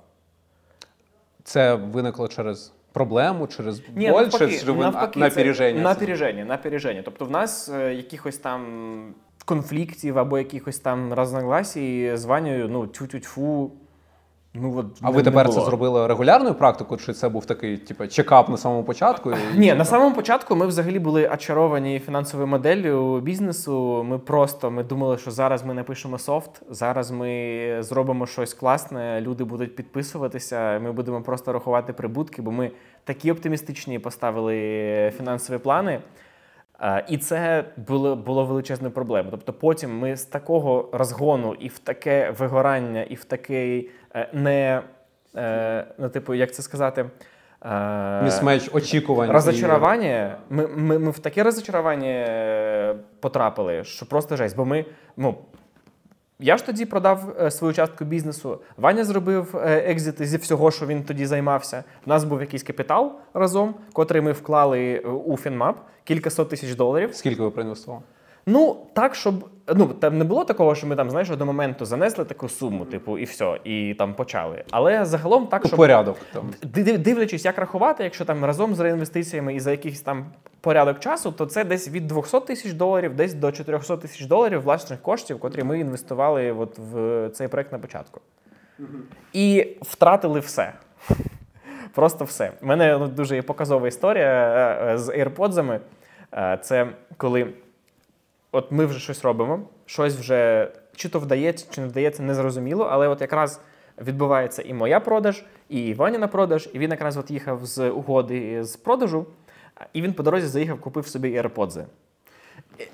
Це виникло через проблему, через боль, Ні, навпаки, через навпаки, напереження? Напереження, напереження. Тобто в нас якихось там... конфліктів або якихось там розногласій з Ванею, ну, тю-тю-тьфу, Ну, от, а ви тепер це зробили регулярною практикою, чи це був такий, типу, чекап на самому початку? І... Ні, на самому початку ми взагалі були очаровані фінансовою моделлю бізнесу. Ми просто, ми думали, що зараз ми напишемо софт, зараз ми зробимо щось класне, люди будуть підписуватися, ми будемо просто рахувати прибутки, бо ми такі оптимістичні поставили фінансові плани. І це було, було величезною проблемою. Тобто потім ми з такого розгону і в таке вигорання, і в такий не, ну, типу, як це сказати, місмеч очікувань. Розочарування. Ми, ми, ми в таке розочарування потрапили, що просто жесть. Бо ми, ну, я ж тоді продав свою частку бізнесу, Ваня зробив екзити зі всього, що він тоді займався. У нас був якийсь капітал разом, котрий ми вклали у Finmap, кількасот тисяч доларів. Скільки ви проінвестували? Ну, так, щоб... Ну, там не було такого, що ми там, знаєш, до моменту занесли таку суму, типу, і все, і там почали. Але загалом так, щоб... Порядок там. Дивлячись, як рахувати, якщо там разом з реінвестиціями і за якийсь там порядок часу, то це десь від двісті тисяч доларів, десь до чотириста тисяч доларів власних коштів, котрі ми інвестували от в цей проект на початку. І втратили все. Просто все. У мене ну, дуже показова історія з AirPods'ами. Це коли... От ми вже щось робимо, щось вже чи то вдається, чи не вдається, незрозуміло, але от якраз відбувається і моя продаж, і Ваніна продаж, і він якраз от їхав з угоди з продажу, і він по дорозі заїхав, купив собі AirPods.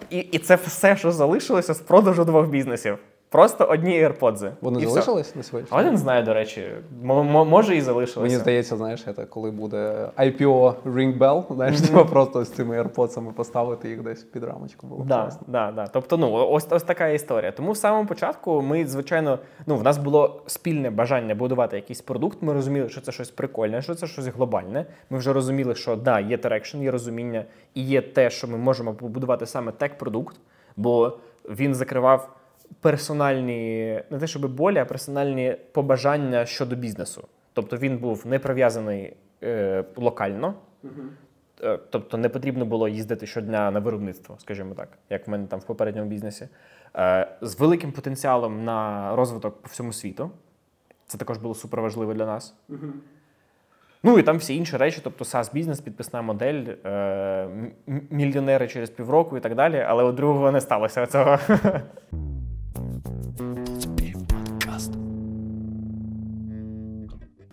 І, і це все, що залишилося з продажу двох бізнесів. Просто одні AirPods. Вони залишились на сьогодні? А я не знаю, до речі. Може і залишилися. Мені здається, знаєш, це коли буде ай пі о Ring Bell, знаєш, mm-hmm. треба просто з цими AirPods поставити їх десь під рамочку. Було да, класно. Да, да. Тобто, ну, ось, ось така історія. Тому в самому початку ми, звичайно, ну, в нас було спільне бажання будувати якийсь продукт. Ми розуміли, що це щось прикольне, що це щось глобальне. Ми вже розуміли, що, да, є трекшн, є розуміння, і є те, що ми можемо побудувати саме тек-продукт, бо він закривав персональні, не те щоб болі, а персональні побажання щодо бізнесу. Тобто він був не прив'язаний е, локально, mm-hmm. тобто не потрібно було їздити щодня на виробництво, скажімо так, як в мене там в попередньому бізнесі. Е, з великим потенціалом на розвиток по всьому світу. Це також було суперважливо для нас. Mm-hmm. Ну і там всі інші речі, тобто SaaS-бізнес, підписна модель, е, мільйонери через півроку і так далі, але у другого не сталося цього.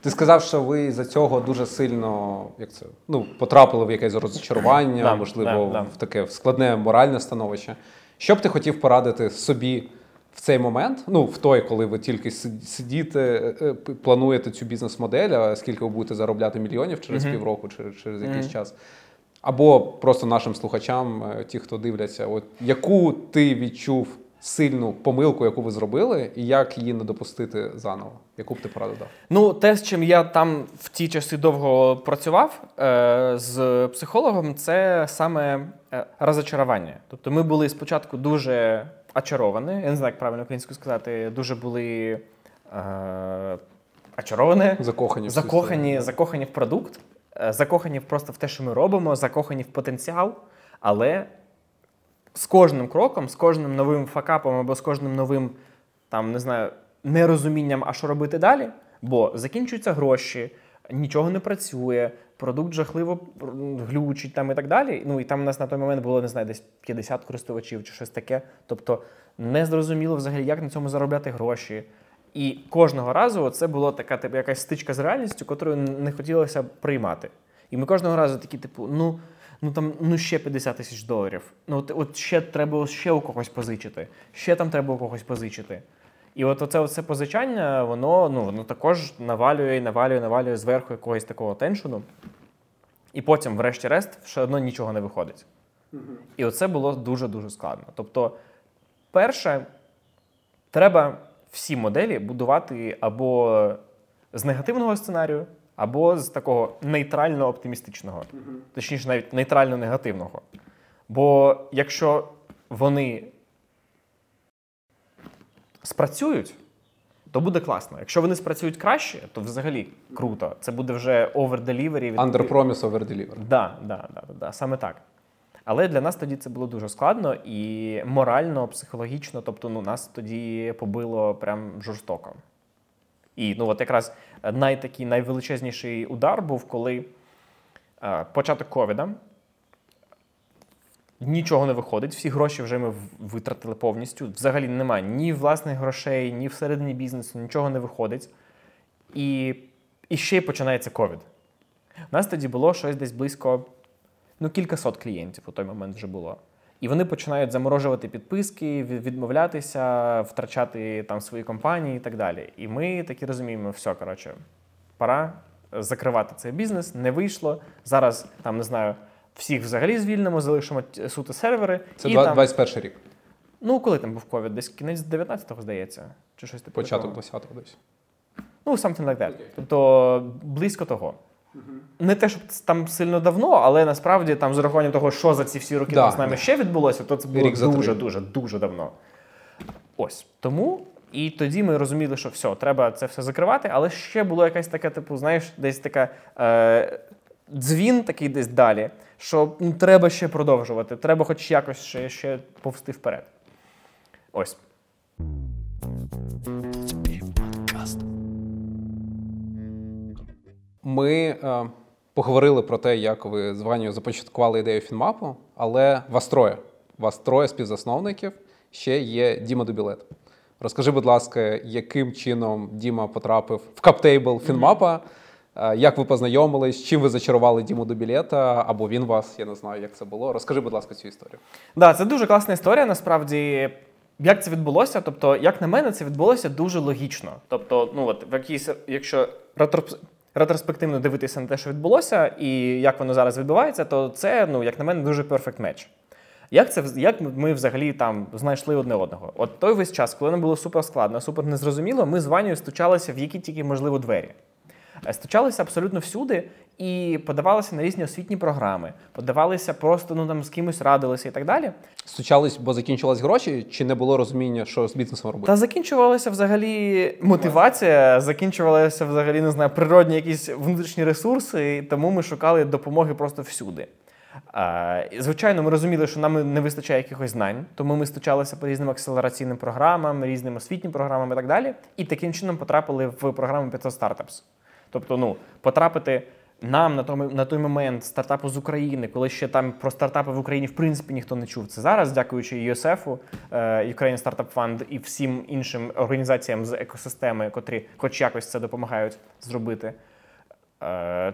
Ти сказав, що ви за цього дуже сильно, як це, ну, потрапили в якесь розчарування, да, можливо, да, да. в таке складне моральне становище. Що б ти хотів порадити собі в цей момент, ну, в той, коли ви тільки сидіте, плануєте цю бізнес-модель, а скільки ви будете заробляти мільйонів через mm-hmm. півроку, через, через якийсь mm-hmm. час? Або просто нашим слухачам, ті, хто дивляться, от яку ти відчув сильну помилку, яку ви зробили, і як її не допустити заново? Яку б ти пораду дав? Ну, те, з чим я там в ті часи довго працював е- з психологом, це саме е- розочарування. Тобто ми були спочатку дуже очаровані, я не знаю, як правильно українською сказати, дуже були е- очаровані, закохані, закохані, закохані в продукт, е- закохані просто в те, що ми робимо, закохані в потенціал, але з кожним кроком, з кожним новим факапом або з кожним новим, там, не знаю, нерозумінням, а що робити далі, бо закінчуються гроші, нічого не працює, продукт жахливо глючить там і так далі. Ну і там у нас на той момент було, не знаю, десь п'ятдесят користувачів чи щось таке. Тобто незрозуміло взагалі, як на цьому заробляти гроші. І кожного разу це була така типу, якась стичка з реальністю, яку не хотілося приймати. І ми кожного разу такі, типу, ну... Ну там, ну ще п'ятдесят тисяч доларів, ну от, от ще треба ще у когось позичити, ще там треба у когось позичити. І от оце, оце позичання, воно, ну, воно також навалює, навалює, навалює зверху якогось такого теншену. І потім, врешті-решт, все одно нічого не виходить. Mm-hmm. І оце було дуже-дуже складно. Тобто, перше, треба всі моделі будувати або з негативного сценарію, або з такого нейтрально-оптимістичного, mm-hmm. точніше, навіть нейтрально-негативного. Бо якщо вони спрацюють, то буде класно. Якщо вони спрацюють краще, то взагалі круто. Це буде вже over-delivery. Under-promise, over-deliver. Так, да, да, да, да, саме так. Але для нас тоді це було дуже складно і морально, психологічно, тобто ну, нас тоді побило прям жорстоко. І ну, от якраз найтакий, найвеличезніший удар був, коли е, початок ковіда, нічого не виходить, всі гроші вже ми витратили повністю, взагалі немає ні власних грошей, ні всередині бізнесу, нічого не виходить. І, і ще й починається ковід. У нас тоді було щось десь близько, ну, кількасот клієнтів у той момент вже було. І вони починають заморожувати підписки, відмовлятися, втрачати там свої компанії і так далі. І ми такі розуміємо, все, коротше, пора закривати цей бізнес, не вийшло. Зараз, там, не знаю, всіх взагалі звільнимо, залишимо суто сервери. Це і, двадцять перший там, рік. Ну, коли там був ковід? Десь кінець дев'ятнадцятого, здається. Чи щось типу. Початок двадцятого десь. Ну, something like that. Okay. Тобто, близько того. Не те, щоб там сильно давно, але насправді там з урахуванням того, що за ці всі роки да, з нами да. ще відбулося, то це було дуже-дуже дуже давно. Ось. Тому і тоді ми розуміли, що все, треба це все закривати, але ще було якась така, типу, знаєш, десь така е- дзвін такий десь далі, що ну, треба ще продовжувати, треба хоч якось ще, ще повсти вперед. Ось. Ми е, поговорили про те, як ви з Ванею започаткували ідею Finmap, але вас троє. Вас троє співзасновників, ще є Діма Добілет. Розкажи, будь ласка, яким чином Діма потрапив в каптейбл Finmap, е, як ви познайомились, чим ви зачарували Діму Добілета, або він вас, я не знаю, як це було. Розкажи, будь ласка, цю історію. Да, це дуже класна історія, насправді. Як це відбулося? Тобто, як на мене, це відбулося дуже логічно. Тобто, ну от, в якійсь, якщо ретроспективно ретроспективно дивитися на те, що відбулося, і як воно зараз відбувається, то це, ну, як на мене, дуже перфект меч. Як це, як ми взагалі там знайшли одне одного? От той весь час, коли нам було супер складно, супер незрозуміло, ми з Ванею стучалися в які тільки, можливо, двері. Стучалися абсолютно всюди і подавалися на різні освітні програми, подавалися просто, ну, там, з кимось радилися і так далі. Стучались, бо закінчились гроші, чи не було розуміння, що з бізнесом робити? Та закінчувалася взагалі мотивація, закінчувалися взагалі, не знаю, природні якісь внутрішні ресурси, тому ми шукали допомоги просто всюди. А, звичайно, ми розуміли, що нам не вистачає якихось знань, тому ми стучалися по різним акселераційним програмам, різним освітнім програмам і так далі, і таким чином потрапили в програму п'ятсот Startups. Тобто, ну, потрапити нам на той, на той момент стартапу з України, коли ще там про стартапи в Україні, в принципі, ніхто не чув. Це зараз, дякуючи ю ес еф, Ukrainian Startup Fund і всім іншим організаціям з екосистеми, котрі хоч якось це допомагають зробити.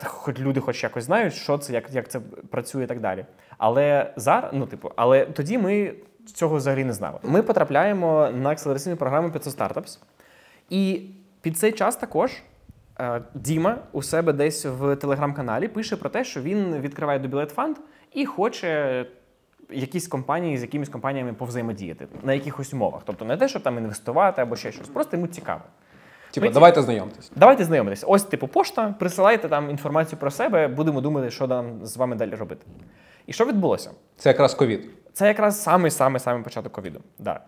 Хоч люди хоч якось знають, що це, як, як це працює і так далі. Але зараз, ну, типу, але тоді ми цього взагалі не знали. Ми потрапляємо на акселераційну програму п'ятсот Startups. І під цей час також Діма у себе десь в телеграм-каналі пише про те, що він відкриває Добілет фанд і хоче якісь компанії з якимись компаніями повзаємодіяти на якихось умовах. Тобто не те, щоб там інвестувати або ще щось, просто йому цікаво. Типу, давайте знайомтесь. Давайте знайомитись. Ось, типу, пошта, присилайте там інформацію про себе, будемо думати, що нам з вами далі робити. І що відбулося? Це якраз ковід. Це якраз самий-самий-самий початок ковіду, да.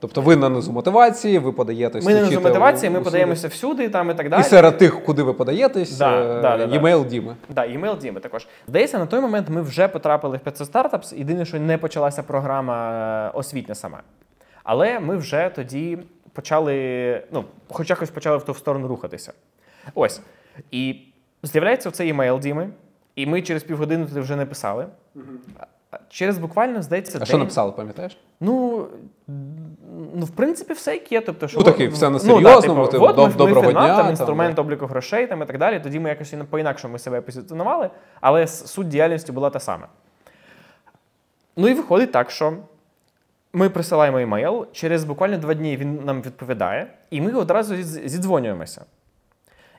Тобто ви на низу мотивації, ви подаєтесь... Ми на низу мотивації, ми подаємося всюди там, і так далі. І серед тих, куди ви подаєтесь, да, е- да, да, імейл да. Діми. Так, да, імейл Діми також. Здається, на той момент ми вже потрапили в п'ятсот Startups, єдине, що не почалася програма освітня сама. Але ми вже тоді почали, ну, хоч якось почали в ту сторону рухатися. Ось. І з'являється оцей імейл Діми, і ми через півгодини туди вже не писали. Через буквально, здається, а день... що написали, пам'ятаєш? Ну, ну, в принципі, все як є. Тобто, що... Ну, такий, все на серйозному, ну, да, типу, доб- доброго дня. Фінал, там, інструмент там, обліку грошей там, і так далі. Тоді ми якось по-інакшому себе позиціонували, але суть діяльності була та сама. Ну, і виходить так, що ми присилаємо імейл, через буквально два дні він нам відповідає, і ми одразу зідзвонюємося.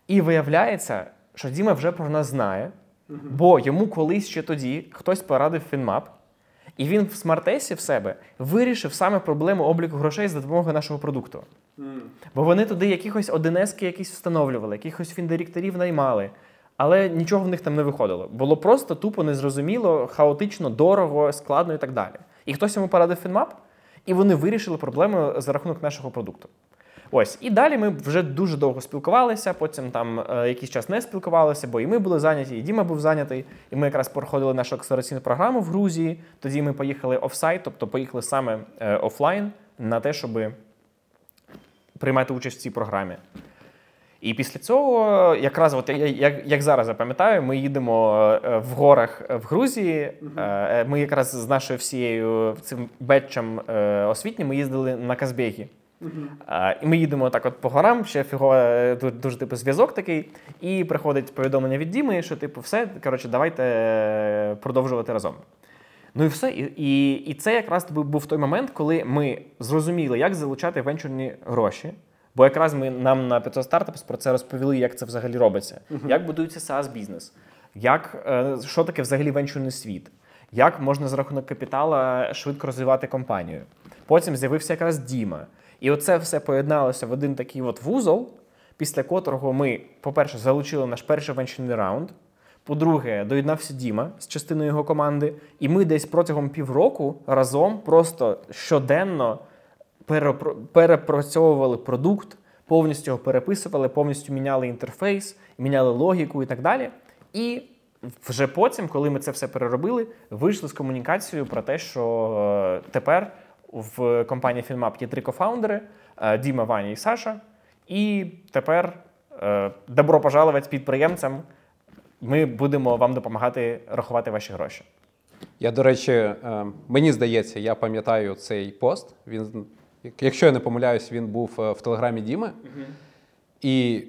І виявляється, що Діма вже про нас знає, бо йому колись ще тоді хтось порадив Finmap, і він в смарт-тесі в себе вирішив саме проблему обліку грошей за допомогою нашого продукту. Mm. Бо вони туди якихось одинески якісь встановлювали, якихось фіндиректорів наймали, але нічого в них там не виходило. Було просто тупо, незрозуміло, хаотично, дорого, складно і так далі. І хтось йому порадив Finmap, і вони вирішили проблему за рахунок нашого продукту. Ось, і далі ми вже дуже довго спілкувалися, потім там е, якийсь час не спілкувалися, бо і ми були зайняті, і Діма був зайнятий, і ми якраз проходили нашу акселераційну програму в Грузії, тоді ми поїхали офсайт, тобто поїхали саме е, офлайн на те, щоб приймати участь в цій програмі. І після цього, якраз от, як, як зараз я пам'ятаю, ми їдемо в горах в Грузії. Mm-hmm. Ми якраз з нашою всією цим бетчем освітнім ми їздили на Казбегі. Mm-hmm. І ми їдемо так от по горам, ще фігова, дуже типу зв'язок такий. І приходить повідомлення від Діми, що типу все, коротше, давайте продовжувати разом. Ну і все. І, і, і це якраз був той момент, коли ми зрозуміли, як залучати венчурні гроші. Бо якраз ми нам на п'ятсот Startups про це розповіли, як це взагалі робиться. Uh-huh. Як будується SaaS-бізнес, як, що таке взагалі венчурний світ, як можна за рахунок капітала швидко розвивати компанію. Потім з'явився якраз Діма. І оце все поєдналося в один такий от вузол, після котрого ми, по-перше, залучили наш перший венчурний раунд, по-друге, доєднався Діма з частиною його команди, і ми десь протягом півроку разом просто щоденно перепрацьовували продукт, повністю його переписували, повністю міняли інтерфейс, міняли логіку і так далі. І вже потім, коли ми це все переробили, вийшли з комунікацією про те, що тепер в компанії Finmap є три кофаундери – Діма, Ваня і Саша. І тепер добро пожаловать підприємцям, ми будемо вам допомагати рахувати ваші гроші. Я, до речі, мені здається, я пам'ятаю цей пост. Він, якщо я не помиляюсь, він був в телеграмі Діми. Uh-huh. І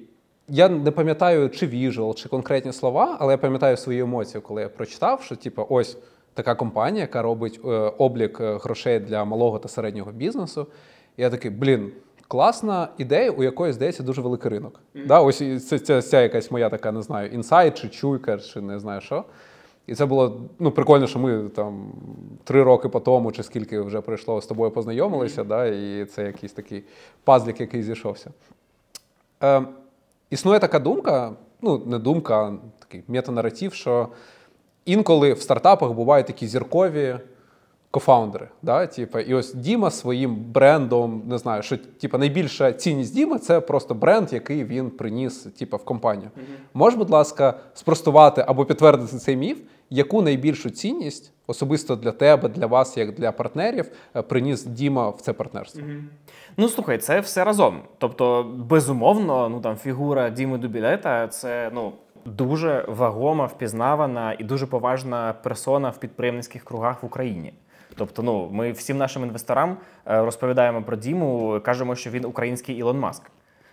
я не пам'ятаю, чи віжуал, чи конкретні слова, але я пам'ятаю свої емоції, коли я прочитав, що типу, ось така компанія, яка робить е, облік грошей для малого та середнього бізнесу. І я такий, блін, класна ідея, у якої, здається, дуже великий ринок. Uh-huh. Да? Ось це, це, це якась моя така, не знаю, інсайт, чи чуйка, чи не знаю що. І це було, ну, прикольно, що ми там три роки по тому, чи скільки вже пройшло, з тобою познайомилися, mm-hmm. да, і це якийсь такий пазлик, який зійшовся. Е, існує така думка, ну, не думка, а такий метанаратив, що інколи в стартапах бувають такі зіркові кофаундери, да, типу, і ось Діма своїм брендом, не знаю, що типу, найбільша цінність Діми – це просто бренд, який він приніс типу, в компанію. Mm-hmm. Можеш, будь ласка, спростувати або підтвердити цей міф, яку найбільшу цінність особисто для тебе, для вас, як для партнерів, приніс Діма в це партнерство? Mm-hmm. Ну, слухай, це все разом. Тобто, безумовно, ну там фігура Діми Добілета – це, ну, дуже вагома, впізнавана і дуже поважна персона в підприємницьких кругах в Україні. Тобто, ну, ми всім нашим інвесторам розповідаємо про Діму, кажемо, що він український Ілон Маск.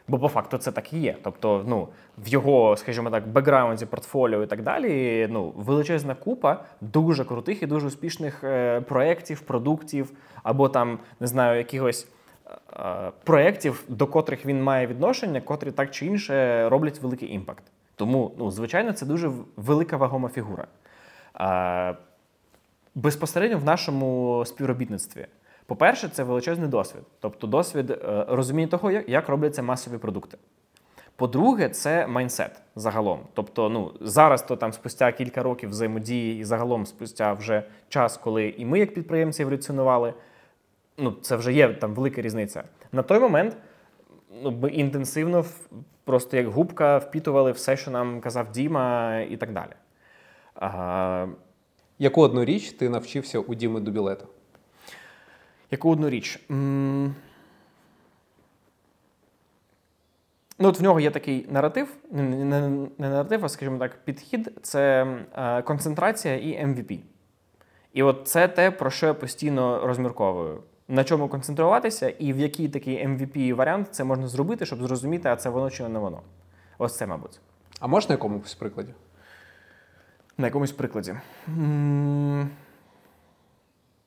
Бо по факту це так і є. Тобто, ну, в його, скажімо так, бекграунді, портфоліо і так далі, ну, величезна купа дуже крутих і дуже успішних проєктів, продуктів, або там, не знаю, якихось проєктів, до котрих він має відношення, котрі так чи інше роблять великий імпакт. Тому, ну, звичайно, це дуже велика вагома фігура. Безпосередньо в нашому співробітництві. По-перше, це величезний досвід. Тобто досвід розуміння того, як робляться масові продукти. По-друге, це майндсет загалом. Тобто, ну, зараз то там спустя кілька років взаємодії і загалом спустя вже час, коли і ми як підприємці еволюціонували, ну, це вже є там велика різниця. На той момент, ну, ми інтенсивно просто як губка впітували все, що нам казав Діма і так далі. Ага. Яку одну річ ти навчився у Діми Добілета? Яку одну річ? М-м... Ну, от в нього є такий наратив, не, не, не наратив, а, скажімо так, підхід – це е, концентрація і Ем Ві Пі. І от це те, про що я постійно розмірковую. На чому концентруватися і в який такий Ем Ві Пі-варіант це можна зробити, щоб зрозуміти, а це воно чи не воно. Ось це, мабуть. А можеш на якомусь прикладі? На якомусь прикладі.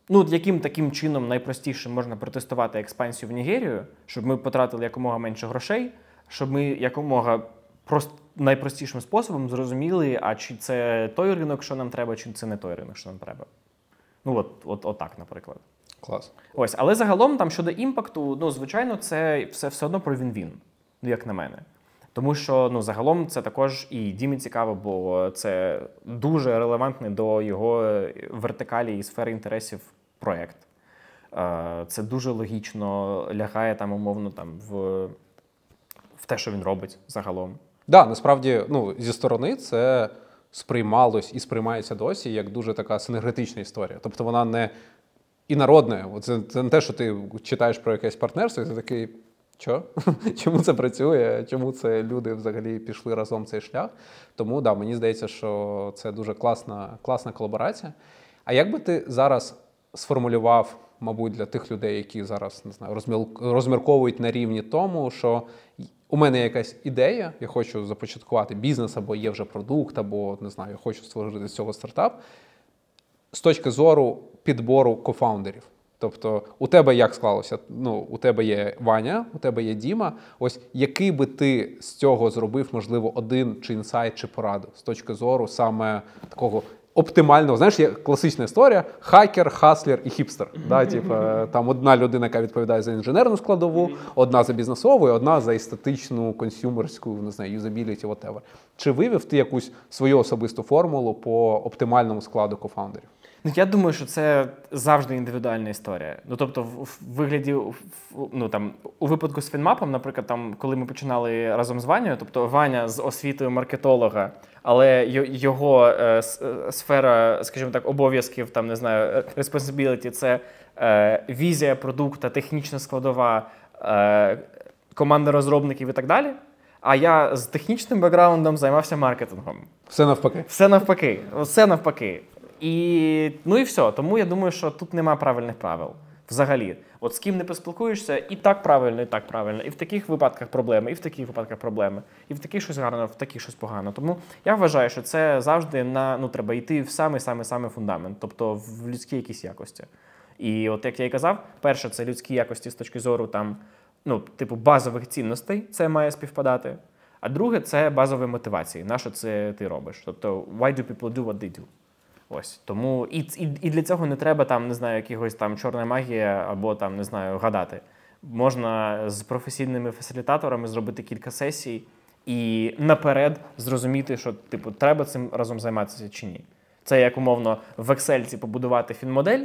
Ну, от яким таким чином найпростіше можна протестувати експансію в Нігерію, щоб ми потратили якомога менше грошей, щоб ми якомога прост... найпростішим способом зрозуміли, а чи це той ринок, що нам треба, чи це не той ринок, що нам треба. Ну, от, от, от так, наприклад. Клас. Ось, але загалом, там, щодо імпакту, ну, звичайно, це все, все одно про він-він, ну, як на мене. Тому що, ну, загалом це також і Дімі цікаво, бо це дуже релевантний до його вертикалі і сфери інтересів проєкт. Це дуже логічно лягає там, умовно, там, в, в те, що він робить загалом. Так, да, насправді, ну, зі сторони це сприймалось і сприймається досі як дуже така синергетична історія. Тобто вона не інородна. Це, це не те, що ти читаєш про якесь партнерство, і ти такий... Що? Чому це працює? Чому це люди взагалі пішли разом цей шлях? Тому, да, мені здається, що це дуже класна, класна колаборація. А як би ти зараз сформулював, мабуть, для тих людей, які зараз, не знаю, розмірковують на рівні тому, що у мене якась ідея, я хочу започаткувати бізнес, або є вже продукт, або, не знаю, я хочу створити з цього стартап, з точки зору підбору кофаундерів. Тобто, у тебе як склалося? Ну, у тебе є Ваня, у тебе є Діма. Ось який би ти з цього зробив, можливо, один чи інсайт, чи пораду з точки зору саме такого оптимального, знаєш, є класична історія: хакер, хаслер і хіпстер. Да, типу, там одна людина, яка відповідає за інженерну складову, одна за бізнесову, одна за естетичну, консюмерську, не знаю, юзабіліті, whatever. Чи вивів ти якусь свою особисту формулу по оптимальному складу кофаундерів? Ну, я думаю, що це завжди індивідуальна історія. Ну, тобто, в вигляді, ну, там, у випадку з Finmap, наприклад, там, коли ми починали разом з Ванею, тобто Ваня з освітою маркетолога, але його е, сфера, скажімо так, обов'язків, там, не знаю, responsibility – це е, візія продукта, технічна складова, е, команда розробників і так далі. А я з технічним бекграундом займався маркетингом. Все навпаки. Все навпаки. Все навпаки. І, ну і все. Тому я думаю, що тут нема правильних правил взагалі. От з ким не поспілкуєшся, і так правильно, і так правильно. І в таких випадках проблеми, і в таких випадках проблеми. І в таких щось гарно, в таких щось погано. Тому я вважаю, що це завжди на, ну, треба йти в самий-самий-самий фундамент. Тобто в людські якісь якості. І от як я і казав, перше, це людські якості з точки зору там, ну, типу базових цінностей, це має співпадати. А друге, це базові мотивації. На що це ти робиш? Тобто, why do people do what they do? Ось, тому і, і, і для цього не треба там, не знаю, якогось там чорна магія або там, не знаю, гадати. Можна з професійними фасилітаторами зробити кілька сесій і наперед зрозуміти, що, типу, треба цим разом займатися чи ні. Це як, умовно, в Excel-ці побудувати фінмодель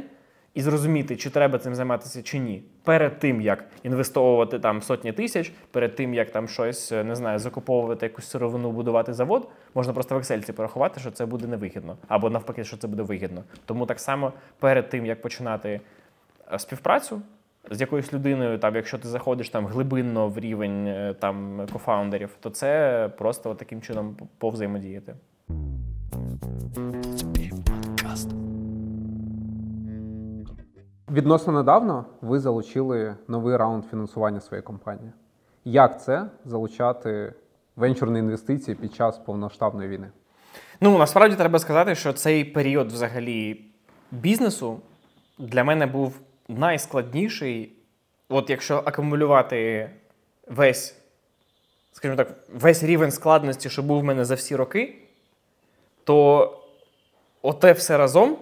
і зрозуміти, чи треба цим займатися чи ні. Перед тим, як інвестовувати там сотні тисяч, перед тим, як там щось, не знаю, закуповувати якусь сировину, будувати завод, можна просто в Excel-ці порахувати, що це буде невигідно. Або навпаки, що це буде вигідно. Тому так само перед тим, як починати співпрацю з якоюсь людиною, там, якщо ти заходиш там глибинно в рівень там кофаундерів, то це просто таким чином повзаємодіяти. Відносно недавно ви залучили новий раунд фінансування своєї компанії. Як це залучати венчурні інвестиції під час повноштабної війни? Ну, насправді треба сказати, що цей період взагалі бізнесу для мене був найскладніший. От якщо акумулювати весь, скажімо так, весь рівень складності, що був в мене за всі роки, то оте все разом,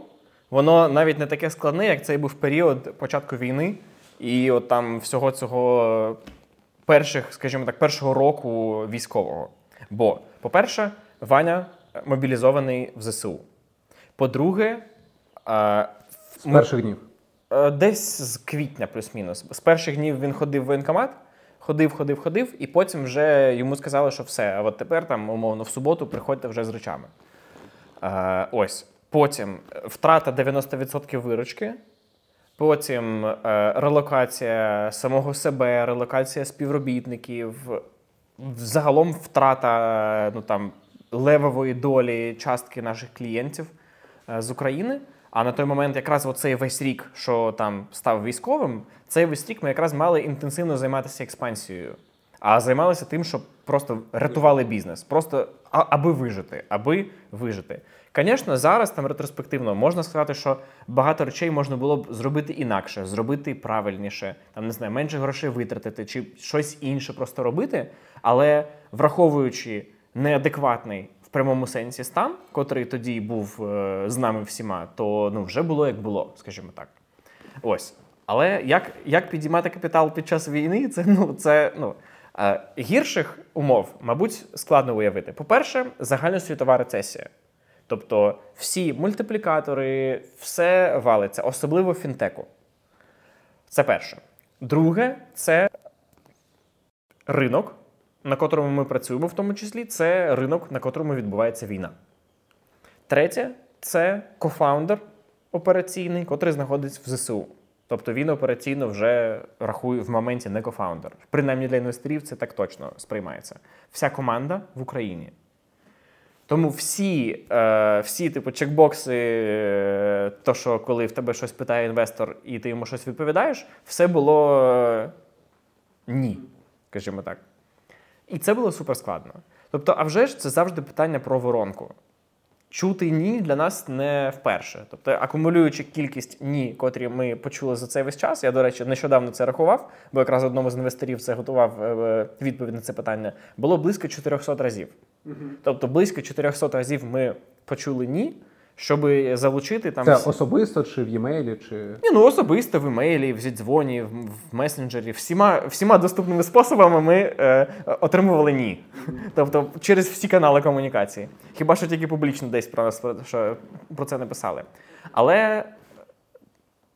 воно навіть не таке складне, як цей був період початку війни і от там всього цього перших, скажімо так, першого року військового. Бо, по-перше, Ваня мобілізований в зе-се-у. По-друге, з ми... перших днів. Десь з квітня плюс-мінус. З перших днів він ходив в воєнкомат, ходив, ходив, ходив, і потім вже йому сказали, що все, а от тепер там, умовно, в суботу приходьте вже з речами. Ось. Потім втрата дев'яносто відсотків виручки, потім е, релокація самого себе, релокація співробітників, загалом втрата, ну, там, левової долі частки наших клієнтів е, з України. А на той момент якраз оцей весь рік, що там став військовим, цей весь рік ми якраз мали інтенсивно займатися експансією. А займалися тим, що просто рятували бізнес, просто а, аби вижити, аби вижити. Звісно, зараз там ретроспективно можна сказати, що багато речей можна було б зробити інакше, зробити правильніше, там, не знаю, менше грошей витратити чи щось інше просто робити, але враховуючи неадекватний в прямому сенсі стан, котрий тоді був е- з нами всіма, то, ну, вже було як було, скажімо так. Ось. Але як, як підіймати капітал під час війни, це, ну, це, ну, е- гірших умов, мабуть, складно уявити. По-перше, загальносвітова рецесія. Тобто всі мультиплікатори, все валиться, особливо фінтеку. Це перше. Друге, це ринок, на котрому ми працюємо, в тому числі, це ринок, на котрому відбувається війна. Третє, це кофаундер операційний, котрий знаходиться в зе-се-у. Тобто він операційно вже рахує в моменті не кофаундер. Принаймні для інвесторів це так точно сприймається. Вся команда в Україні. Тому всі, е, всі типу, чекбокси, е, то, що коли в тебе щось питає інвестор і ти йому щось відповідаєш, все було е, ні, скажімо так. І це було суперскладно. Тобто, а вже ж це завжди питання про воронку. Чути ні для нас не вперше. Тобто, акумулюючи кількість ні, котрі ми почули за цей весь час, я, до речі, нещодавно це рахував, бо якраз одному з інвесторів це готував відповідь на це питання, було близько чотириста разів. Угу. Тобто, близько чотириста разів ми почули ні, щоб залучити там... Це особисто чи в e-mail, чи... Ні, ну особисто в e-mail, в зідзвоні, в месенджері. Всіма, всіма доступними способами ми е, отримували ні. Тобто через всі канали комунікації. Хіба що тільки публічно десь про нас що, про це не писали. Але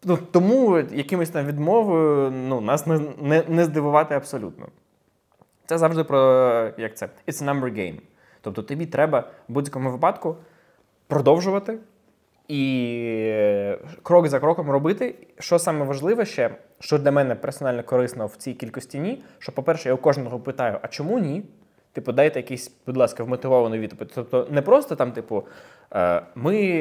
ну, тому якимось там відмовою ну, нас не, не, не здивувати абсолютно. Це завжди про, як це, it's a number game. Тобто тобі треба в будь-якому випадку продовжувати і крок за кроком робити. Що саме важливе ще, що для мене персонально корисно в цій кількості ні, що, по-перше, я у кожного питаю, а чому ні? Типу, дайте якийсь, будь ласка, вмотивований відповідь. Тобто не просто там, типу, ми,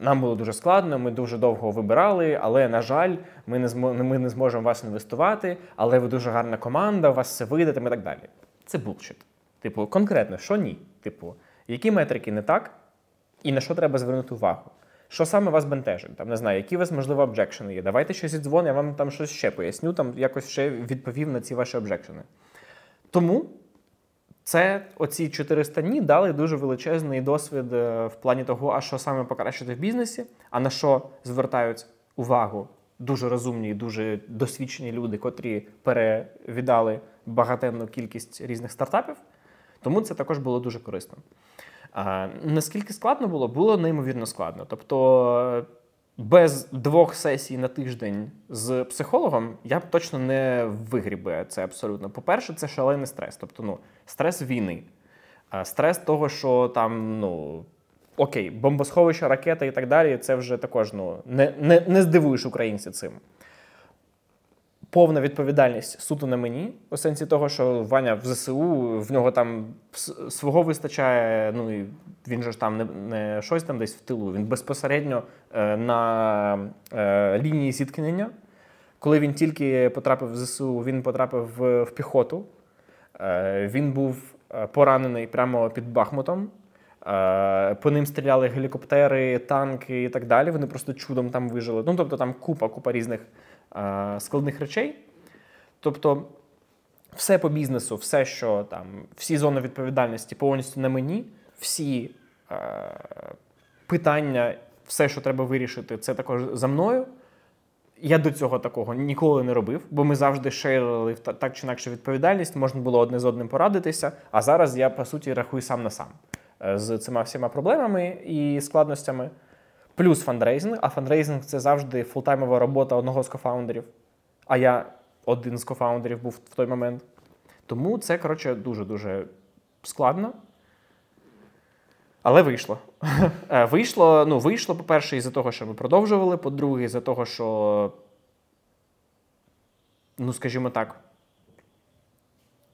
нам було дуже складно, ми дуже довго вибирали, але, на жаль, ми не, зм- ми не зможемо вас інвестувати, але ви дуже гарна команда, у вас все вийде, і так далі. Це булшіт. Типу, конкретно, що ні? Типу, які метрики не так? І на що треба звернути увагу? Що саме вас бентежить? Там, не знаю, які у вас, можливо, обжекшени є. Давайте щось відзвон, я вам там щось ще поясню, там якось ще відповів на ці ваші обжекшени. Тому це оці чотириста дні дали дуже величезний досвід в плані того, а що саме покращити в бізнесі, а на що звертають увагу дуже розумні і дуже досвідчені люди, котрі перевідали багатенну кількість різних стартапів. Тому це також було дуже корисно. А, наскільки складно було? Було неймовірно складно. Тобто без двох сесій на тиждень з психологом я б точно не вигріб би це абсолютно. По-перше, це шалений стрес. Тобто ну, стрес війни, а, стрес того, що там, ну, окей, бомбосховища, ракети і так далі, це вже також, ну, не, не, не здивуєш українців цим. Повна відповідальність суто на мені, у сенсі того, що Ваня в зе се у, в нього там свого вистачає, ну і він же ж там не, не щось там десь в тилу, він безпосередньо е, на е, лінії зіткнення. Коли він тільки потрапив в зе се у, він потрапив в, в піхоту, е, він був поранений прямо під Бахмутом, е, по ним стріляли гелікоптери, танки і так далі, вони просто чудом там вижили, ну тобто там купа, купа різних складних речей. Тобто все по бізнесу, все, що там, всі зони відповідальності повністю на мені, всі е- питання, все, що треба вирішити, це також за мною. Я до цього такого ніколи не робив, бо ми завжди шерили так чи інакше відповідальність, можна було одне з одним порадитися, а зараз я, по суті, рахую сам на сам з цими всіма проблемами і складностями. Плюс фандрейзинг, а фандрейзинг – це завжди фултаймова робота одного з кофаундерів. А я один з кофаундерів був в той момент. Тому це, коротше, дуже-дуже складно. Але вийшло. вийшло, ну, вийшло, по-перше, із-за того, що ми продовжували, по-друге, із-за того, що, ну, скажімо так,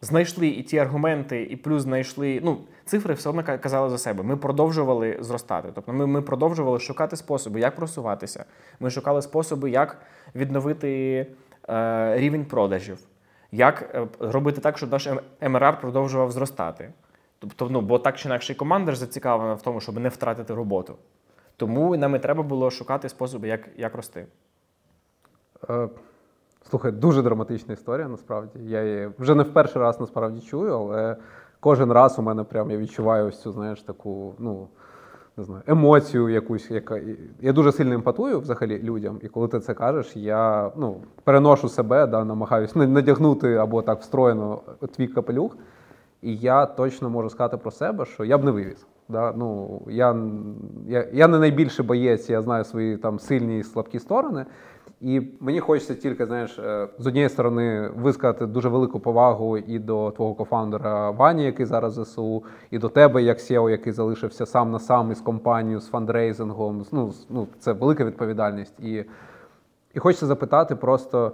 знайшли і ті аргументи, і плюс знайшли, ну, цифри все одно казали за себе. Ми продовжували зростати, тобто ми, ми продовжували шукати способи, як просуватися. Ми шукали способи, як відновити е, рівень продажів, як робити так, щоб наш ем ар ар продовжував зростати. Тобто, ну, бо так чи інакше і команда ж зацікавлена в тому, щоб не втратити роботу. Тому нам і треба було шукати способи, як, як рости. Uh. Слухай, дуже драматична історія, насправді. Я її вже не в перший раз, насправді, чую, але кожен раз у мене прям я відчуваю ось цю, знаєш, таку, ну, не знаю, емоцію якусь, яка... Я дуже сильно емпатую, взагалі, людям, і коли ти це кажеш, я, ну, переношу себе, да, намагаюся надягнути або так встроєно твій капелюх, і я точно можу сказати про себе, що я б не вивіз. Да? Ну, я, я, я не найбільший боєць, я знаю свої там сильні і слабкі сторони, і мені хочеться тільки, знаєш, з однієї сторони висказати дуже велику повагу і до твого кофаундера Вані, який зараз в зе се у, і до тебе, як сі і о, який залишився сам на сам із компанією, з фандрейзингом. Ну, ну, це велика відповідальність. І І хочеться запитати просто,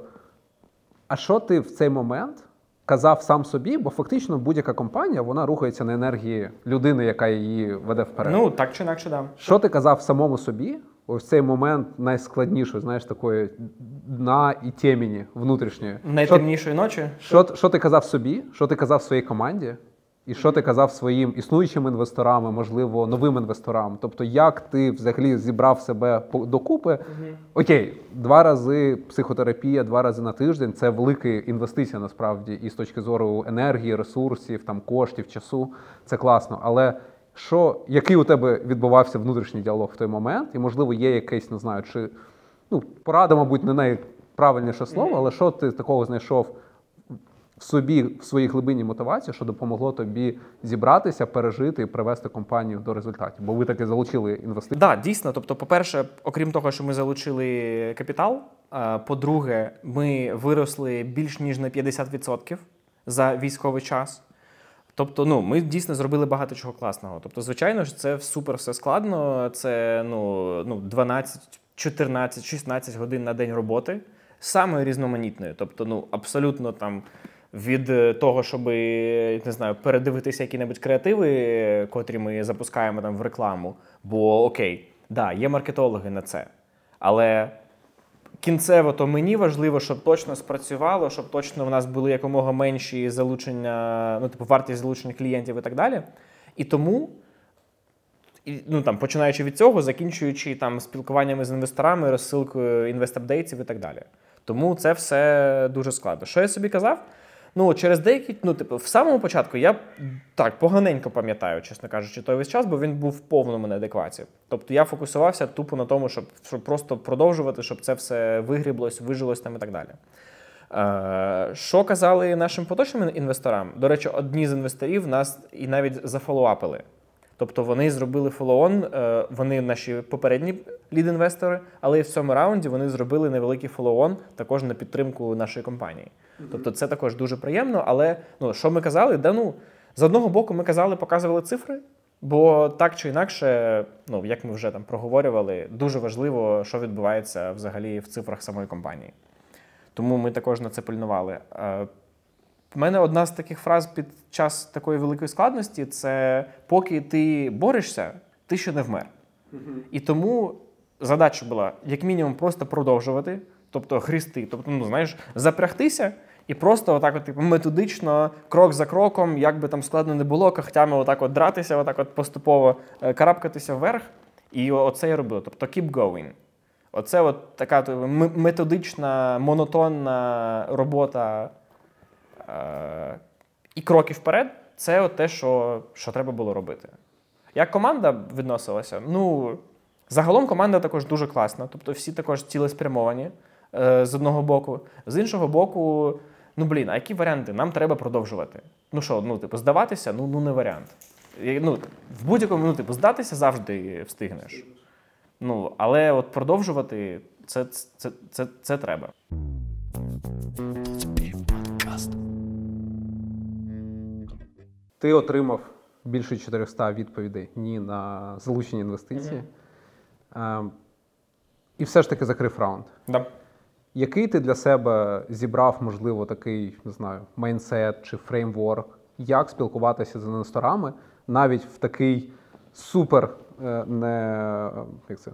а що ти в цей момент казав сам собі, бо фактично будь-яка компанія, вона рухається на енергії людини, яка її веде вперед. Ну, так чи інакше, да. Що ти казав самому собі ось цей момент найскладнішої, знаєш, такої дна і темені внутрішньої? Найтемнішої ночі? Що, що ти казав собі, що ти казав своїй команді, і що ти казав своїм існуючим інвесторам, можливо, новим інвесторам? Тобто, як ти взагалі зібрав себе докупи? Mm-hmm. Окей, два рази психотерапія, два рази на тиждень – це велика інвестиція, насправді, і з точки зору енергії, ресурсів, там, коштів, часу. Це класно. Але що, який у тебе відбувався внутрішній діалог в той момент? І, можливо, є якийсь, не знаю, чи ну, порада, мабуть, не найправильніше слово, але що ти такого знайшов в собі, в своїй глибині мотивації, що допомогло тобі зібратися, пережити і привести компанію до результатів? Бо ви таки залучили інвестиції. Так, да, дійсно. Тобто, по-перше, окрім того, що ми залучили капітал, по-друге, ми виросли більш ніж на п'ятдесят відсотків за військовий час. Тобто, ну, ми дійсно зробили багато чого класного. Тобто, звичайно ж, це супер все складно. Це, ну, ну дванадцять, чотирнадцять, шістнадцять годин на день роботи. Самою різноманітною. Тобто, ну, абсолютно там від того, щоб, не знаю, передивитися які-небудь креативи, котрі ми запускаємо там в рекламу. Бо, окей, да, є маркетологи на це. Але кінцево то мені важливо, щоб точно спрацювало, щоб точно в нас були якомога менші залучення, ну, типу, вартість залучення клієнтів і так далі. І тому, і, ну, там, починаючи від цього, закінчуючи там спілкуваннями з інвесторами, розсилкою інвестапдейтів і так далі. Тому це все дуже складно. Що я собі казав? Ну, через деякі, ну, типу, в самому початку я так поганенько пам'ятаю, чесно кажучи, той весь час, бо він був в повному неадекваті. Тобто я фокусувався тупо на тому, щоб, щоб просто продовжувати, щоб це все вигріблось, вижилось там і так далі. Е, що казали нашим поточним інвесторам? До речі, одні з інвесторів нас і навіть зафолоуапили. Тобто вони зробили фолоон, е, вони наші попередні лід-інвестори, але і в цьому раунді вони зробили невеликий фолоон також на підтримку нашої компанії. Тобто це також дуже приємно, але, ну, що ми казали? Да, ну, з одного боку ми казали, показували цифри, бо так чи інакше, ну, як ми вже там проговорювали, дуже важливо, що відбувається взагалі в цифрах самої компанії. Тому ми також на це пильнували. У мене одна з таких фраз під час такої великої складності – це «поки ти борешся, ти ще не вмер». І тому задача була, як мінімум, просто продовжувати, тобто грісти, тобто, ну, знаєш, запрягтися і просто отак от, типу, методично, крок за кроком, як би там складно не було, когтями отак от дратися, отак от поступово карабкатися вверх. І оце я робив, тобто keep going. Оце от така типу, методична, монотонна робота е- і кроки вперед, це от те, що, що треба було робити. Як команда відносилася? Ну, загалом команда також дуже класна, тобто всі також цілеспрямовані е- з одного боку. З іншого боку, ну, блін, а які варіанти? Нам треба продовжувати. Ну що, ну, типу, здаватися? Ну, ну не варіант. І, ну, в будь-якому, ну, типу, здатися завжди встигнеш. Ну, але от продовжувати – це, це, це, це, це треба. Ти отримав більше чотириста відповідей «ні» на залучені інвестиції. Mm-hmm. Е, і все ж таки закрив раунд. Да. Який ти для себе зібрав, можливо, такий, не знаю, майндсет чи фреймворк, як спілкуватися з інвесторами навіть в такий супер е, не, як це,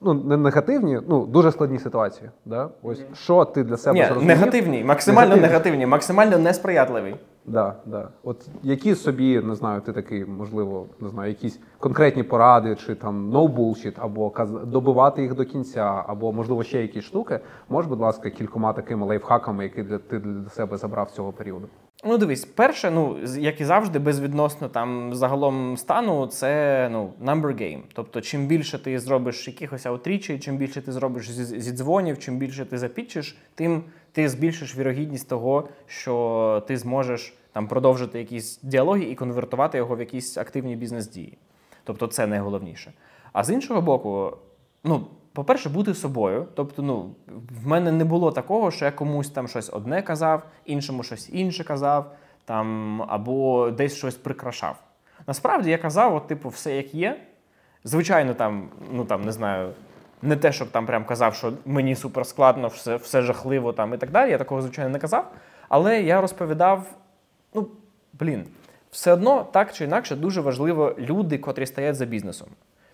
ну, не негативні, ну, дуже складні ситуації. Да? Ось, mm-hmm. Що ти для себе зрозумів? Негативні, максимально негативні, негативні максимально несприятливі. Да, да. От які собі, не знаю, ти такі, можливо, не знаю, якісь конкретні поради, чи там no bullshit, або добивати їх до кінця, або, можливо, ще якісь штуки. Можеш, будь ласка, кількома такими лайфхаками, які для, ти для себе забрав цього періоду? Ну, дивись, перше, ну, як і завжди, безвідносно там загалом стану, це, ну, number game. Тобто, чим більше ти зробиш якихось аутрічей, чим більше ти зробиш зі дзвонів, чим більше ти запітчиш, тим ти збільшиш вірогідність того, що ти зможеш там продовжити якісь діалоги і конвертувати його в якісь активні бізнес-дії. Тобто це найголовніше. А з іншого боку, ну, по-перше, бути собою. Тобто, ну, в мене не було такого, що я комусь там щось одне казав, іншому щось інше казав, там, або десь щось прикрашав. Насправді я казав, от, типу, все як є. Звичайно, там, ну, там, не знаю, Не те, щоб там прям казав, що мені суперскладно, все, все жахливо там і так далі. Я такого, звичайно, не казав. Але я розповідав, ну, блін, все одно, так чи інакше, дуже важливо люди, котрі стоять за бізнесом.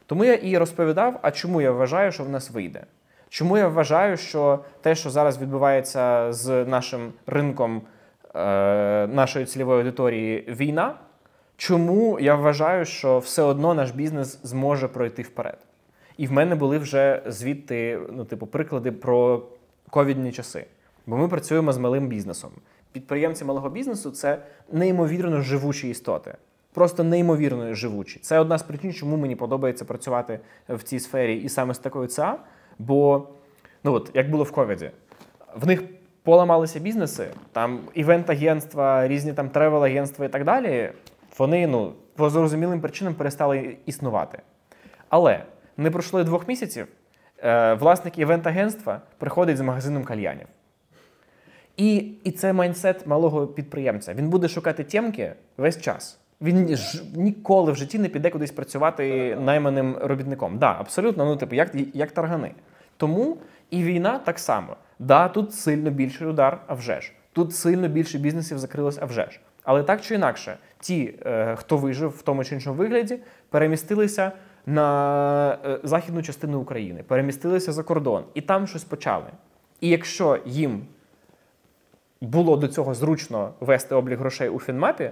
Тому я і розповідав, а чому я вважаю, що в нас вийде. Чому я вважаю, що те, що зараз відбувається з нашим ринком, е, нашої цільової аудиторії війна, чому я вважаю, що все одно наш бізнес зможе пройти вперед. І в мене були вже звідти, ну, типу, приклади про ковідні часи. Бо ми працюємо з малим бізнесом. Підприємці малого бізнесу – це неймовірно живучі істоти. Просто неймовірно живучі. Це одна з причин, чому мені подобається працювати в цій сфері і саме з такою ЦА. Бо, ну от, як було в ковіді, в них поламалися бізнеси, там івент-агентства, різні там тревел-агентства і так далі, вони, ну, по зрозумілим причинам перестали існувати. Але не пройшло двох місяців, е, власник івент-агентства приходить з магазином кальянів. І, і це майндсет малого підприємця. Він буде шукати тємки весь час. Він ж ніколи в житті не піде кудись працювати найманим робітником. Так, да, абсолютно, ну, типу, як, як таргани. Тому і війна так само. Да, тут сильно більший удар, а вже ж. Тут сильно більше бізнесів закрилось, а вже ж. Але так чи інакше, ті, е, хто вижив в тому чи іншому вигляді, перемістилися на е, західну частину України, перемістилися за кордон, і там щось почали. І якщо їм було до цього зручно вести облік грошей у Finmap,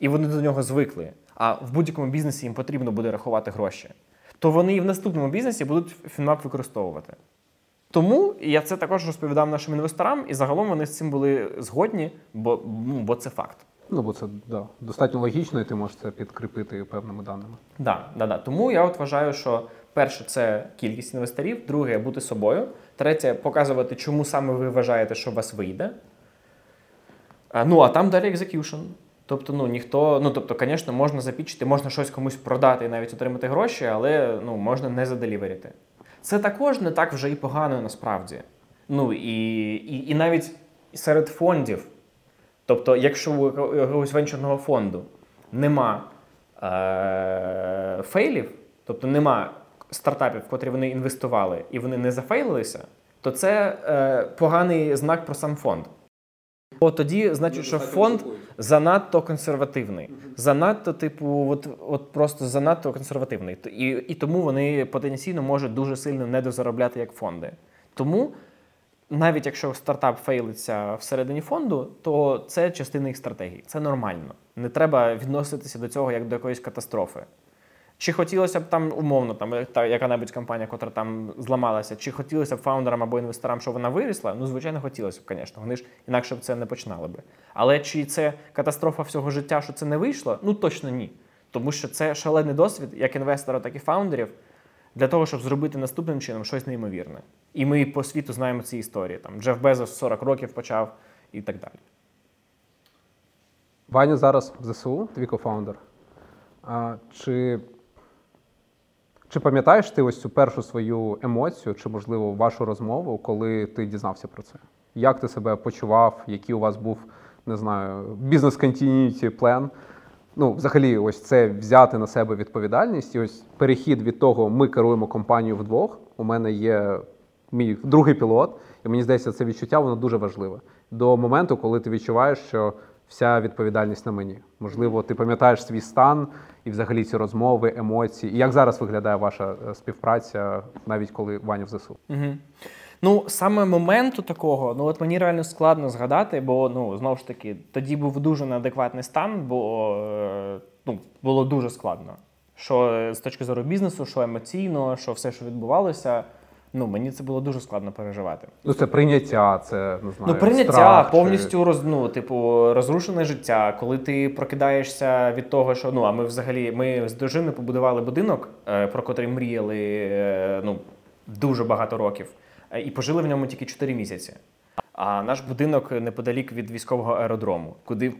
і вони до нього звикли, а в будь-якому бізнесі їм потрібно буде рахувати гроші, то вони і в наступному бізнесі будуть Finmap використовувати. Тому я це також розповідав нашим інвесторам, і загалом вони з цим були згодні, бо, бо це факт. Ну, бо це, да, достатньо логічно, і ти можеш це підкріпити певними даними. Да, да, да. Тому я от вважаю, що перше – це кількість інвесторів, друге – бути собою, третє – показувати, чому саме ви вважаєте, що у вас вийде. Ну, а там далі екзекюшн. Тобто, ну, ніхто, ну, тобто, звісно, можна запічити, можна щось комусь продати і навіть отримати гроші, але, ну, можна не заделіверити. Це також не так вже і погано, насправді. Ну, і, і, і навіть серед фондів, тобто, якщо у якогось венчурного фонду нема е- фейлів, тобто нема стартапів, в котрі вони інвестували, і вони не зафейлилися, то це е- поганий знак про сам фонд. Бо тоді, значить, що фонд занадто консервативний, занадто, типу, от, от просто занадто консервативний. І, і тому вони потенційно можуть дуже сильно недозаробляти як фонди. Тому, навіть якщо стартап фейлиться всередині фонду, то це частина їх стратегії. Це нормально. Не треба відноситися до цього як до якоїсь катастрофи. Чи хотілося б там, умовно, там, та, яка-небудь компанія, котра там зламалася, чи хотілося б фаундерам або інвесторам, щоб вона вирісла? Ну, звичайно, хотілося б, звісно. Вони ж інакше б це не починали би. Але чи це катастрофа всього життя, що це не вийшло? Ну, точно ні. Тому що це шалений досвід, як інвестора, так і фаундерів, для того, щоб зробити наступним чином щось неймовірне. І ми по світу знаємо ці історії. Там, Джеф Безос сорок років почав і так далі. Ваня зараз в ЗСУ, твій кофаундер. А, чи... Чи пам'ятаєш ти ось цю першу свою емоцію, чи, можливо, вашу розмову, коли ти дізнався про це? Як ти себе почував, який у вас був, не знаю, бізнес-континюті план? Ну, взагалі, ось це взяти на себе відповідальність, і ось перехід від того, ми керуємо компанією вдвох, у мене є мій другий пілот, і мені здається, це відчуття, воно дуже важливе. До моменту, коли ти відчуваєш, що вся відповідальність на мені. Можливо, ти пам'ятаєш свій стан і взагалі ці розмови, емоції. І як зараз виглядає ваша співпраця, навіть коли Ваня в ЗСУ? Угу. Ну, саме моменту такого, ну от мені реально складно згадати, бо, ну, знову ж таки, тоді був дуже неадекватний стан, бо, ну, було дуже складно. Що з точки зору бізнесу, що емоційно, що все, що відбувалося. Ну, мені це було дуже складно переживати. Ну, це прийняття, це, не знаю, ну, прийняття, страх, повністю, чи... роз, ну, типу, розрушене життя, коли ти прокидаєшся від того, що, ну, а ми взагалі, ми з дружиною побудували будинок, про котрий мріяли, ну, дуже багато років, і пожили в ньому тільки чотири місяці. А наш будинок неподалік від військового аеродрому, куди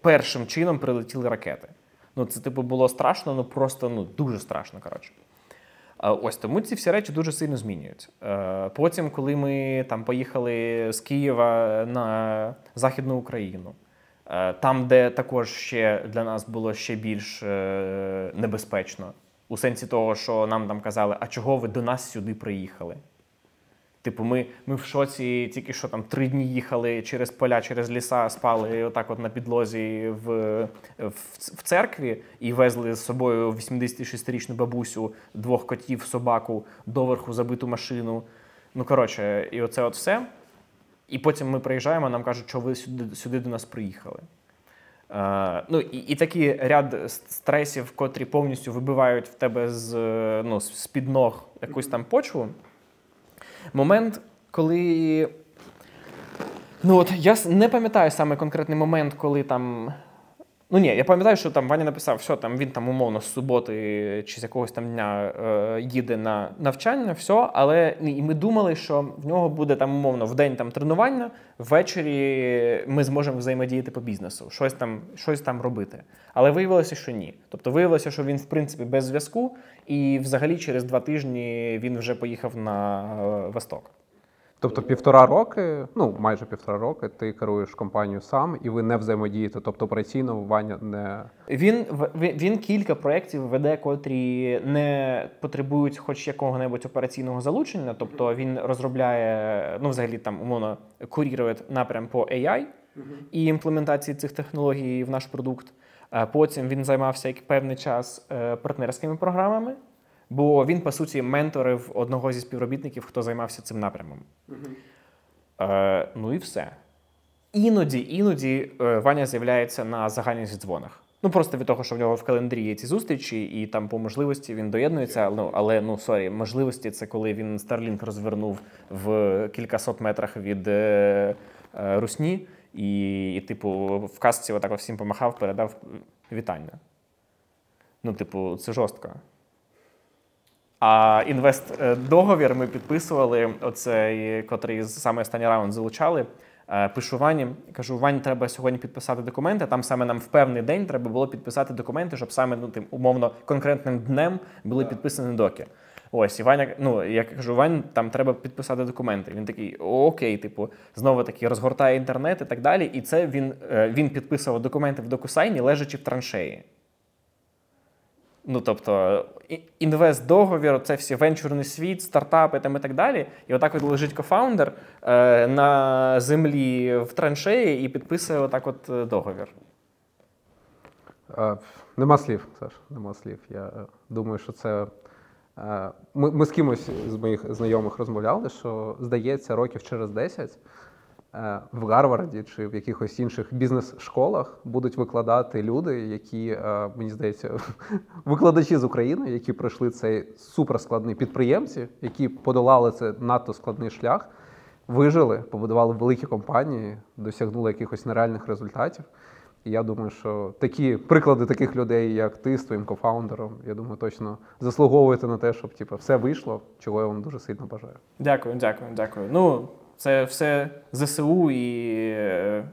першим чином прилетіли ракети. Ну, це, типу, було страшно, ну, просто, ну, дуже страшно, коротше. Ось тому ці всі речі дуже сильно змінюються. Потім, коли ми там поїхали з Києва на Західну Україну, там, де також ще для нас було ще більш небезпечно, У сенсі того, що нам там казали, а чого ви до нас сюди приїхали? Типу, ми, ми в шоці, тільки що там три дні їхали через поля, через ліса, спали отак от на підлозі в, в, в церкві і везли з собою вісімдесятишестирічну бабусю, двох котів, собаку, доверху забиту машину. Ну, коротше, і оце от все. І потім ми приїжджаємо, нам кажуть, що ви сюди, сюди до нас приїхали. Е, ну, і, і такий ряд стресів, котрі повністю вибивають в тебе з, ну, з-під ног якусь там почву. Момент, коли... Ну, от я не пам'ятаю саме конкретний момент, коли там... Ну, ні, я пам'ятаю, що там Ваня написав, все, там він там умовно з суботи чи з якогось там дня е, їде на навчання, все, але і ми думали, що в нього буде там умовно в день там тренування, ввечері ми зможемо взаємодіяти по бізнесу, щось там, щось там робити. Але виявилося, що ні. Тобто виявилося, що він, в принципі, без зв'язку, і взагалі через два тижні він вже поїхав на Восток. Тобто півтора роки, ну майже півтора роки, ти керуєш компанією сам, і ви не взаємодієте, тобто операційно Ваня не... Він, він кілька проєктів веде, котрі не потребують хоч якого-небудь операційного залучення, тобто він розробляє, ну взагалі там умовно, курірує напрям по ей ай і імплементації цих технологій в наш продукт. Потім він займався певний час партнерськими програмами. Бо він, по суті, менторив одного зі співробітників, хто займався цим напрямом. Mm-hmm. Е, ну і все. Іноді, іноді е, Ваня з'являється на загальних дзвонах. Ну, просто від того, що в нього в календарі є ці зустрічі, і там по можливості він доєднується. Yeah. Ну, але, ну, сорі, можливості – це коли він Starlink розвернув в кількасот метрах від е, е, русні і, і, типу, в касці отак всім помахав, передав вітання. Ну, типу, це жорстко. А інвест-договір ми підписували, оцей, котрий саме останній раунд залучали. Пишу Вані, кажу, Вані, треба сьогодні підписати документи, там саме нам в певний день треба було підписати документи, щоб саме, ну, тим, умовно, конкретним днем були підписані доки. Ось, і Ваня, ну, я кажу, Вань, там треба підписати документи. Він такий, окей, типу, знову таки розгортає інтернет і так далі, і це він, він підписував документи в докусайні, лежачи в траншеї. Ну, тобто, інвест-договір, це всі венчурний світ, стартапи там і так далі. І отак от лежить кофаундер е, на землі в траншеї і підписує отак от договір. Е, нема слів, Саш, нема слів. Я е, думаю, що це... Е, ми, ми з кимось з моїх знайомих розмовляли, що, здається, років через десять е, в Гарварді чи в якихось інших бізнес-школах будуть викладати люди, які, е, мені здається, викладачі з України, які пройшли цей суперскладний, підприємці, які подолали цей надто складний шлях, вижили, побудували великі компанії, досягнули якихось нереальних результатів. І я думаю, що такі приклади таких людей, як ти з твоїм кофаундером, я думаю, точно заслуговуєте на те, щоб типу, все вийшло, чого я вам дуже сильно бажаю. Дякую, дякую, дякую. Ну, це все ЗСУ і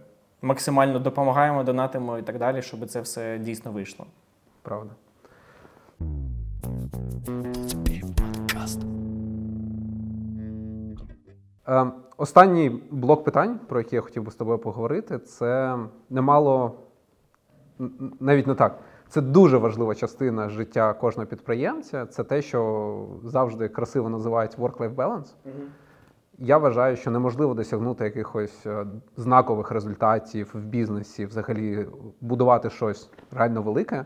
максимально допомагаємо, донатимо і так далі, щоб це все дійсно вийшло. Правда. Е, останній блок питань, про які я хотів би з тобою поговорити, це немало, навіть не так, це дуже важлива частина життя кожного підприємця, це те, що завжди красиво називають work-life balance. Я вважаю, що неможливо досягнути якихось знакових результатів в бізнесі, взагалі будувати щось реально велике,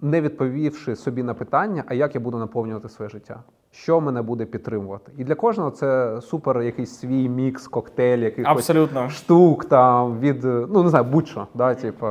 не відповівши собі на питання, а як я буду наповнювати своє життя, що мене буде підтримувати. І для кожного це супер якийсь свій мікс, коктейль, якихось абсолютно штук, там, від, ну не знаю, будь-що. Да, типу.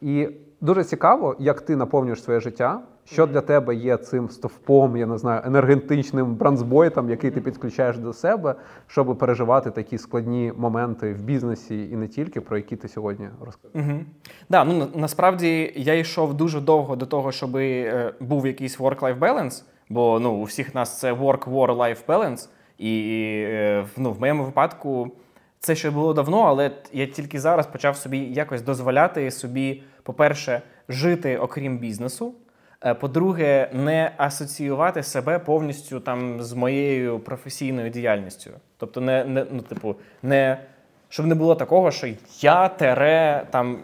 І дуже цікаво, як ти наповнюєш своє життя, що для тебе є цим стовпом, я не знаю, енергетичним бранзбойтом, який ти підключаєш до себе, щоб переживати такі складні моменти в бізнесі і не тільки, про які ти сьогодні розказав. Угу. Да, ну, насправді я йшов дуже довго до того, щоб е, був якийсь work-life balance, бо ну, у всіх нас це work-war-life balance, і е, ну, в моєму випадку це ще було давно, але я тільки зараз почав собі якось дозволяти собі, по-перше, жити окрім бізнесу, по-друге, не асоціювати себе повністю там з моєю професійною діяльністю. Тобто не, не, ну, типу, не Щоб не було такого, що я тере там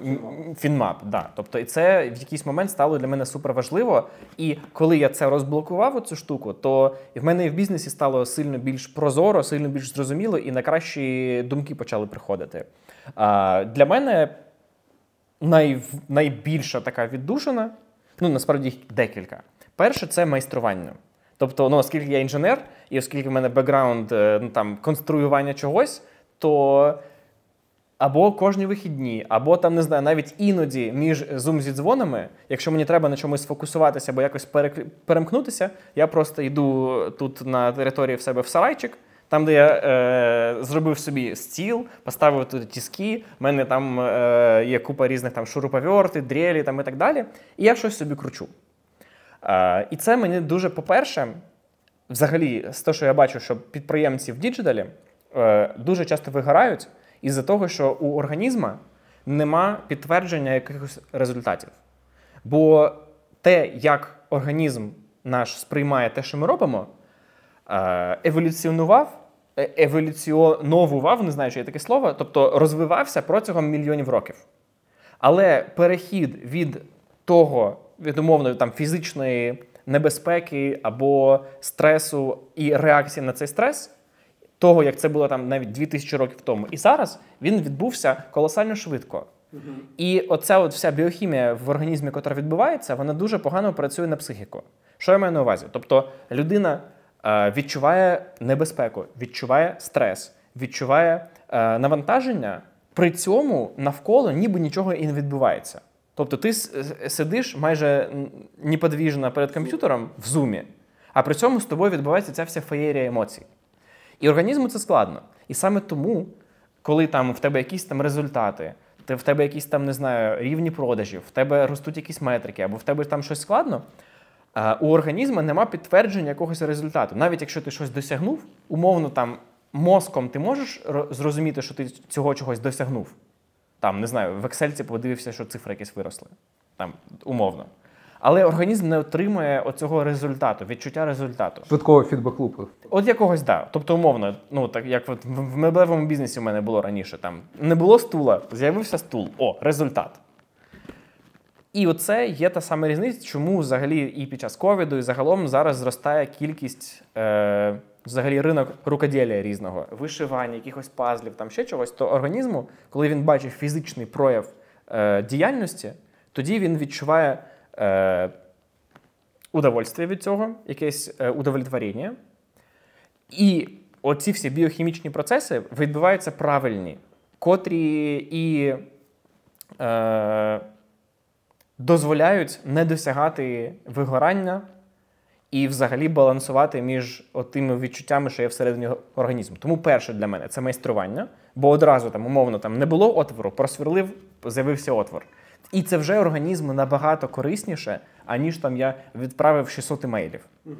Finmap. Да. Тобто, і це в якийсь момент стало для мене суперважливо. І коли я це розблокував, оцю штуку, то в мене і в бізнесі стало сильно більш прозоро, сильно більш зрозуміло, і на кращі думки почали приходити. А, для мене най, найбільша така віддушина, ну, насправді, їх декілька. Перше – це майстрування. Тобто, ну, оскільки я інженер, і оскільки в мене бекграунд, ну, там, конструювання чогось, то або кожні вихідні, або там, не знаю, навіть іноді між зум-зідзвонами, якщо мені треба на чомусь сфокусуватися або якось перемкнутися, я просто йду тут на території в себе в сарайчик, там, де я е, зробив собі стіл, поставив туди тіски, в мене там е, є купа різних там шуруповерти, дрелі там, і так далі, і я щось собі кручу. Е, і це мені дуже, по-перше, взагалі, з того, що я бачу, що підприємці в діджиталі дуже часто вигорають із-за того, що у організму нема підтвердження якихось результатів. Бо те, як організм наш сприймає те, що ми робимо, еволюціонував, еволюціоновував, не знаю, чи є таке слово, тобто розвивався протягом мільйонів років. Але перехід від того, від умовної там, фізичної небезпеки або стресу і реакції на цей стрес, того, як це було там навіть дві тисячі років тому. І зараз він відбувся колосально швидко. Uh-huh. І оця от вся біохімія в організмі, яка відбувається, вона дуже погано працює на психіку. Що я маю на увазі? Тобто людина е, відчуває небезпеку, відчуває стрес, відчуває е, навантаження, при цьому навколо ніби нічого і не відбувається. Тобто ти сидиш майже неподвіжно перед комп'ютером в зумі, а при цьому з тобою відбувається ця вся феєрія емоцій. І організму це складно. І саме тому, коли там в тебе якісь там результати, в тебе якісь там, не знаю, рівні продажів, в тебе ростуть якісь метрики, або в тебе там щось складно, у організму нема підтвердження якогось результату. Навіть якщо ти щось досягнув, умовно там мозком ти можеш зрозуміти, що ти цього чогось досягнув. Там, не знаю, в Excel подивився, що цифри якісь виросли. Там, умовно. Але організм не отримує оцього результату, відчуття результату. Швидкого фідбек-лупу. От якогось, да. Тобто, умовно, ну так як от в меблевому бізнесі в мене було раніше, там не було стула, з'явився стул. О, результат. І оце є та сама різниця, чому взагалі і під час ковіду, і загалом зараз зростає кількість, е, взагалі ринок рукоділля різного, вишивання, якихось пазлів, там ще чогось, то організму, коли він бачить фізичний прояв е, діяльності, тоді він відчуває Е, удовольствие від цього, якесь е, удовлетворення. І оці всі біохімічні процеси відбуваються правильні, котрі і е, дозволяють не досягати вигорання і взагалі балансувати між тими відчуттями, що є всередині організму. Тому перше для мене – це майстрування, бо одразу там, умовно там, не було отвору, просвірлив, з'явився отвор. І це вже організму набагато корисніше, аніж там я відправив шістсот емейлів. Угу.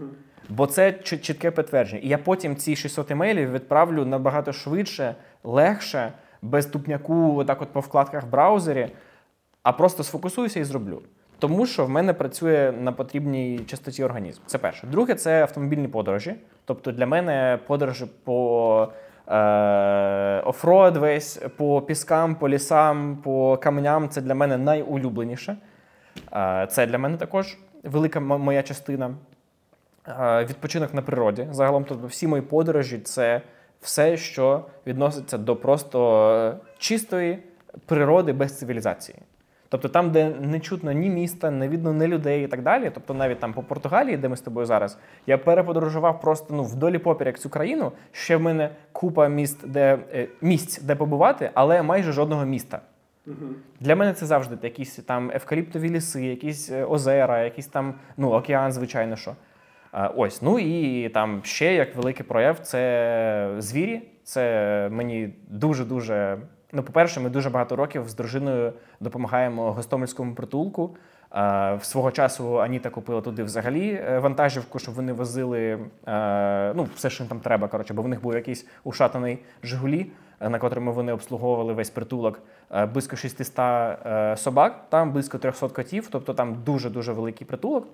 Бо це чітке підтвердження. І я потім ці шістсот емейлів відправлю набагато швидше, легше, без тупняку, отак от по вкладках в браузері, а просто сфокусуюся і зроблю. Тому що в мене працює на потрібній частоті організм. Це перше. Друге – це автомобільні подорожі. Тобто для мене подорожі по офрод весь, по піскам, по лісам, по каменям – це для мене найулюбленіше. Це для мене також велика моя частина. Відпочинок на природі. Загалом тобто, всі мої подорожі – це все, що відноситься до просто чистої природи без цивілізації. Тобто там, де не чутно ні міста, не видно ні людей і так далі, тобто навіть там по Португалії, де ми з тобою зараз, я переподорожував просто ну, вдолі поперек цю країну, ще в мене купа міст, де, місць, де побувати, але майже жодного міста. Угу. Для мене це завжди якісь там евкаліптові ліси, якісь озера, якісь там, ну, океан, звичайно, що. Ось, ну і там ще як великий прояв – це звірі, це мені дуже-дуже... Ну, по-перше, ми дуже багато років з дружиною допомагаємо Гостомельському притулку. Е, свого часу Аніта купила туди взагалі вантажівку, щоб вони возили е, ну, все, що їм там треба, коротше, бо в них був якийсь ушатаний «Жигулі», на котрому вони обслуговували весь притулок, е, близько шістсот е, собак, там близько триста котів, тобто там дуже-дуже великий притулок.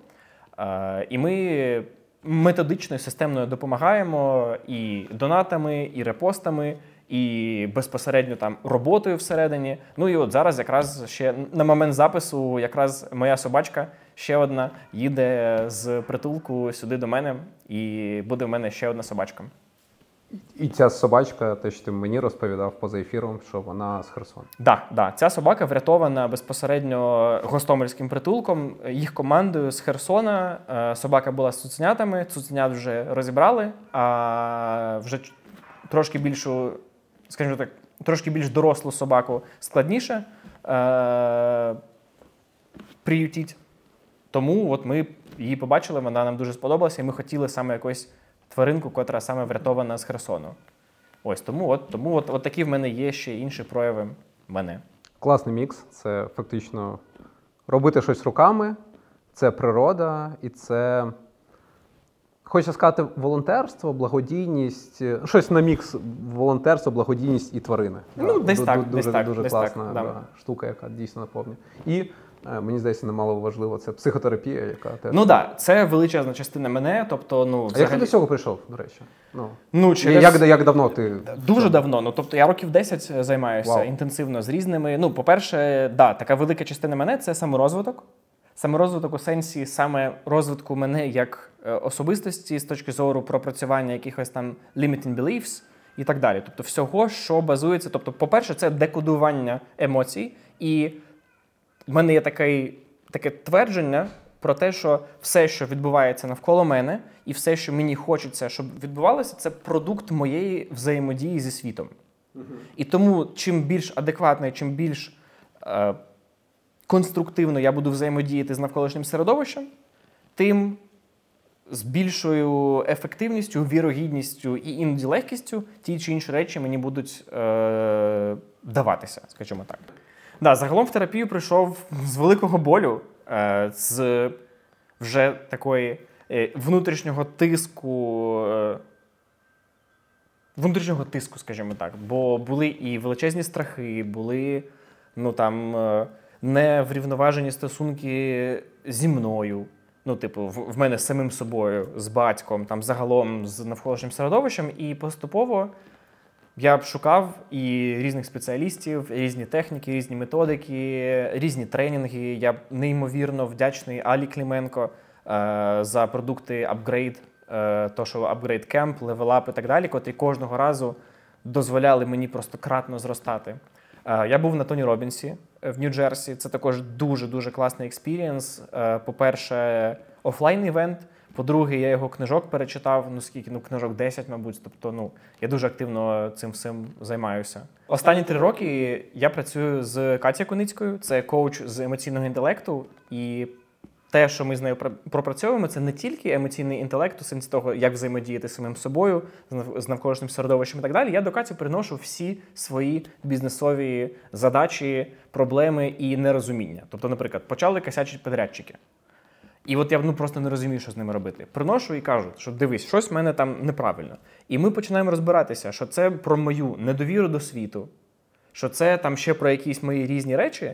Е, і ми методично і системно допомагаємо і донатами, і репостами, і безпосередньо там роботою всередині. Ну і от зараз якраз ще на момент запису якраз моя собачка ще одна їде з притулку сюди до мене, і буде в мене ще одна собачка. І ця собачка, те, що ти мені розповідав поза ефіром, що вона з Херсона. Так, да, да. Ця собака врятована безпосередньо Гостомельським притулком, їх командою з Херсона. Собака була з цуценятами, цуценят вже розібрали, а вже трошки більшу, скажімо так, трошки більш дорослу собаку складніше е- приютіть. Тому от ми її побачили, вона нам дуже сподобалася, і ми хотіли саме якось тваринку, котра саме врятована з Херсону. Ось, тому от, тому от, от такі в мене є ще інші прояви мене. Класний мікс. Це фактично робити щось руками, це природа і це, хочу сказати, волонтерство, благодійність, щось на мікс волонтерство, благодійність і тварини. Ну, десь так, десь так. Дуже класна штука, яка дійсно наповнює. І мені здається, немало важливо, це психотерапія, яка теж... Ну так, да, це величезна частина мене, тобто, ну... Взагалі... А як ти до цього прийшов, до речі? Ну, ну через... Як, як давно ти... Дуже що? Давно, ну, тобто, я років десять займаюся Вау. інтенсивно з різними. Ну, по-перше, да, така велика частина мене – це саморозвиток. Саморозвиток у сенсі саме розвитку мене як особистості з точки зору пропрацювання якихось там limiting beliefs і так далі. Тобто, всього, що базується... Тобто, по-перше, це декодування емоцій і... У мене є таке, таке твердження про те, що все, що відбувається навколо мене, і все, що мені хочеться, щоб відбувалося, це продукт моєї взаємодії зі світом. Uh-huh. І тому, чим більш адекватно і чим більш е- конструктивно я буду взаємодіяти з навколишнім середовищем, тим з більшою ефективністю, вірогідністю і іноді легкістю ті чи інші речі мені будуть е- даватися, скажімо так. Да, загалом в терапію прийшов з великого болю, з вже такої внутрішнього тиску, внутрішнього тиску, скажімо так, бо були і величезні страхи, були, ну, там, неврівноважені стосунки зі мною, ну, типу, в мене з самим собою, з батьком, там, загалом з навколишнім середовищем, і поступово я шукав і різних спеціалістів, і різні техніки, різні методики, різні тренінги. Я неймовірно вдячний Алі Кліменко е- за продукти Upgrade, е- то, що Upgrade Camp, Level Up і так далі, котрі кожного разу дозволяли мені просто кратно зростати. Е- я був на Тоні Робінсі в Нью-Джерсі. Це також дуже-дуже класний експірієнс. Е- по-перше, офлайн-івент. По-друге, я його книжок перечитав, ну скільки, ну книжок десять, мабуть, тобто, ну, я дуже активно цим всім займаюся. Останні три роки я працюю з Катєю Куницькою, це коуч з емоційного інтелекту, і те, що ми з нею пропрацьовуємо, це не тільки емоційний інтелект, у сенсі того, як взаємодіяти з самим собою, з навколишнім середовищем і так далі. Я до Каті приношу всі свої бізнесові задачі, проблеми і нерозуміння. Тобто, наприклад, почали косячити підрядчики. І от я ну, просто не розумію, що з ними робити. Приношу і кажу, що дивись, щось в мене там неправильно. І ми починаємо розбиратися, що це про мою недовіру до світу, що це там ще про якісь мої різні речі,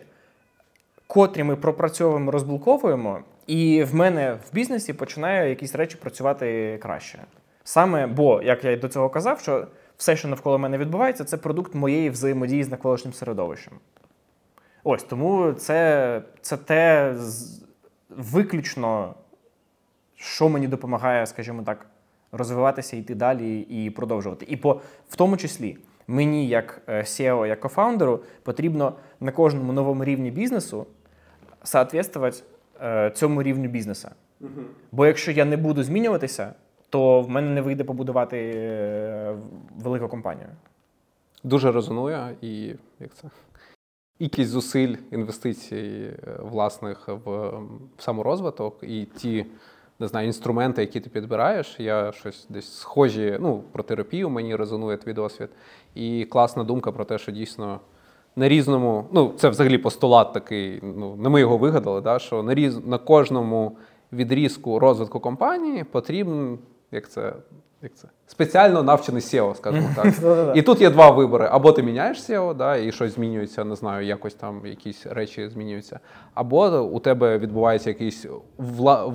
котрі ми пропрацьовуємо, розблоковуємо, і в мене в бізнесі починає якісь речі працювати краще. Саме, бо, як я й до цього казав, що все, що навколо мене відбувається, це продукт моєї взаємодії з навколишнім середовищем. Ось, тому це, це те... виключно, що мені допомагає, скажімо так, розвиватися, йти далі і продовжувати. І по, в тому числі мені, як сі і о, як кофаундеру, потрібно на кожному новому рівні бізнесу соответствувати е, цьому рівню бізнесу. Угу. Бо якщо я не буду змінюватися, то в мене не вийде побудувати е, велику компанію. Дуже резонує і як це? І кількість зусиль, інвестицій власних в, в саморозвиток і ті, не знаю, інструменти, які ти підбираєш, я щось десь схожі, ну, про терапію мені резонує твій досвід. І класна думка про те, що дійсно на різному, ну, це взагалі постулат такий, ну, не ми його вигадали, да, що на різ, на кожному відрізку розвитку компанії потрібен, як це, як це? Спеціально навчений сео, скажімо так. І тут є два вибори. Або ти міняєш сео, да, і щось змінюється, не знаю, якось там якісь речі змінюються. Або у тебе відбувається якась вла...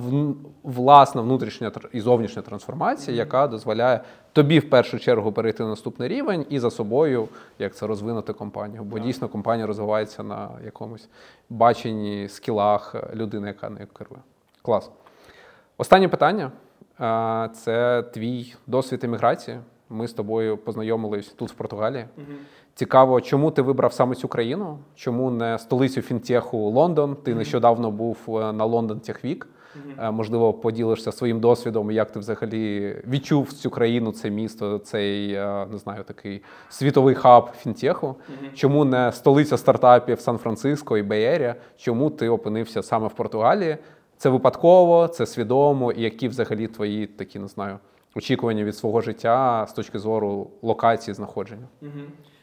власна внутрішня і зовнішня трансформація, яка дозволяє тобі в першу чергу перейти на наступний рівень і за собою, як це, розвинути компанію. Бо дійсно компанія розвивається на якомусь баченні, скілах людини, яка не керує. Клас. Останнє питання. Це твій досвід еміграції. Ми з тобою познайомились тут, в Португалії. Mm-hmm. Цікаво, чому ти вибрав саме цю країну? Чому не столицю фінтеху Лондон? Ти mm-hmm. нещодавно був на London Tech Week. Mm-hmm. Можливо, поділишся своїм досвідом, як ти взагалі відчув цю країну, це місто, цей, не знаю, такий світовий хаб фінтеху. Mm-hmm. Чому не столиця стартапів Сан-Франциско і Бей-Ерія? Чому ти опинився саме в Португалії? Це випадково, це свідомо, і які взагалі твої такі, не знаю, очікування від свого життя з точки зору локації знаходження? Угу.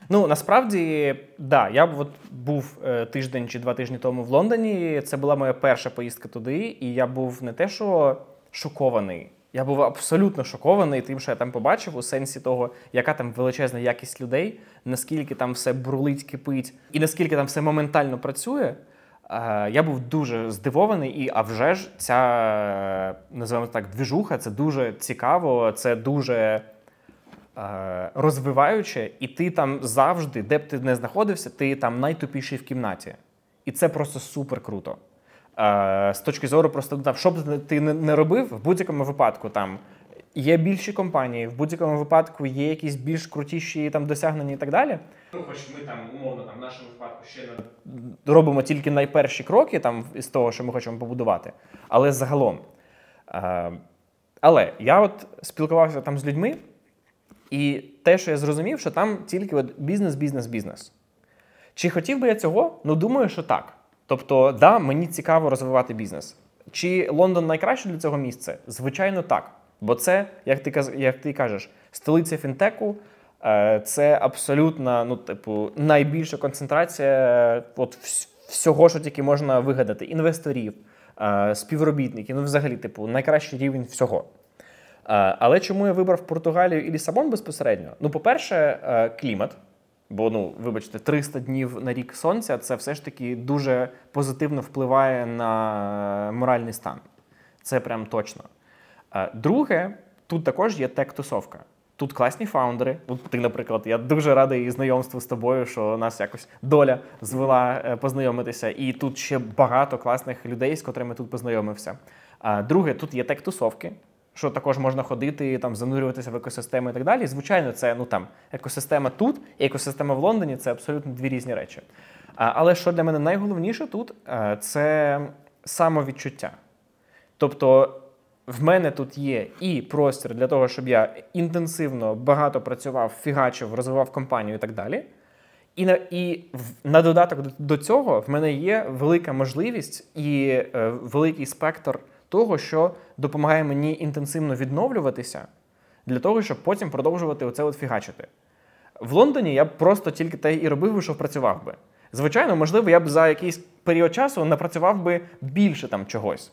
Ну, насправді, да, я от був е, тиждень чи два тижні тому в Лондоні, це була моя перша поїздка туди, і я був не те, що шокований, я був абсолютно шокований тим, що я там побачив, у сенсі того, яка там величезна якість людей, наскільки там все брулить, кипить, і наскільки там все моментально працює. Я був дуже здивований, і а вже ж ця, називаємо так, движуха, це дуже цікаво, це дуже е, розвиваюче, і ти там завжди, де б ти не знаходився, ти там найтупіший в кімнаті. І це просто супер круто. Е, з точки зору просто, там, що б ти не робив, в будь-якому випадку там є більші компанії, в будь-якому випадку є якісь більш крутіші там досягнення і так далі. Ну, хоч ми там, умовно, там, в нашому випадку ще не робимо тільки найперші кроки там, з того, що ми хочемо побудувати, але загалом. Е- але я от спілкувався там з людьми, і те, що я зрозумів, що там тільки от бізнес, бізнес, бізнес. Чи хотів би я цього? Ну, думаю, що так. Тобто, да, мені цікаво розвивати бізнес. Чи Лондон найкраще для цього місце? Звичайно, так. Бо це, як ти, як ти кажеш, столиця фінтеку, це абсолютно, ну, типу, найбільша концентрація от всього, що тільки можна вигадати. Інвесторів, співробітників, ну, взагалі, типу, найкращий рівень всього. Але чому я вибрав Португалію і Лісабон безпосередньо? Ну, по-перше, клімат. Бо, ну, вибачте, триста днів на рік сонця, це все ж таки дуже позитивно впливає на моральний стан. Це прям точно. Друге, тут також є тек-тусовка. Тут класні фаундери. От ти, наприклад, я дуже радий знайомству з тобою, що нас якось доля звела познайомитися. І тут ще багато класних людей, з котрими тут познайомився. Друге, тут є тек-тусовки, що також можна ходити, там, занурюватися в екосистеми і так далі. Звичайно, це, ну, там, екосистема тут і екосистема в Лондоні – це абсолютно дві різні речі. Але що для мене найголовніше тут – це самовідчуття. Тобто, в мене тут є і простір для того, щоб я інтенсивно, багато працював, фігачив, розвивав компанію і так далі. І на, і на додаток до цього в мене є велика можливість і е, великий спектр того, що допомагає мені інтенсивно відновлюватися для того, щоб потім продовжувати оце от фігачити. В Лондоні я б просто тільки те і робив, що працював би. Звичайно, можливо, я б за якийсь період часу напрацював би більше там чогось.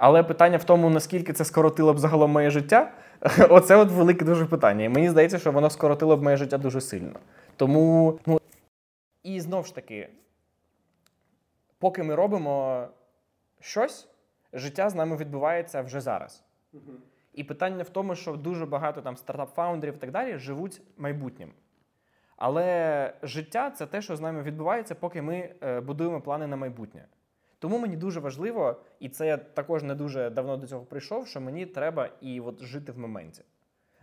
Але питання в тому, наскільки це скоротило б загалом моє життя, оце от велике дуже питання. І мені здається, що воно скоротило б моє життя дуже сильно. Тому, ну, і знову ж таки, поки ми робимо щось, життя з нами відбувається вже зараз. Угу. І питання в тому, що дуже багато там стартап-фаундерів і так далі живуть майбутнім. Але життя – це те, що з нами відбувається, поки ми е, будуємо плани на майбутнє. Тому мені дуже важливо, і це я також не дуже давно до цього прийшов, що мені треба і от жити в моменті.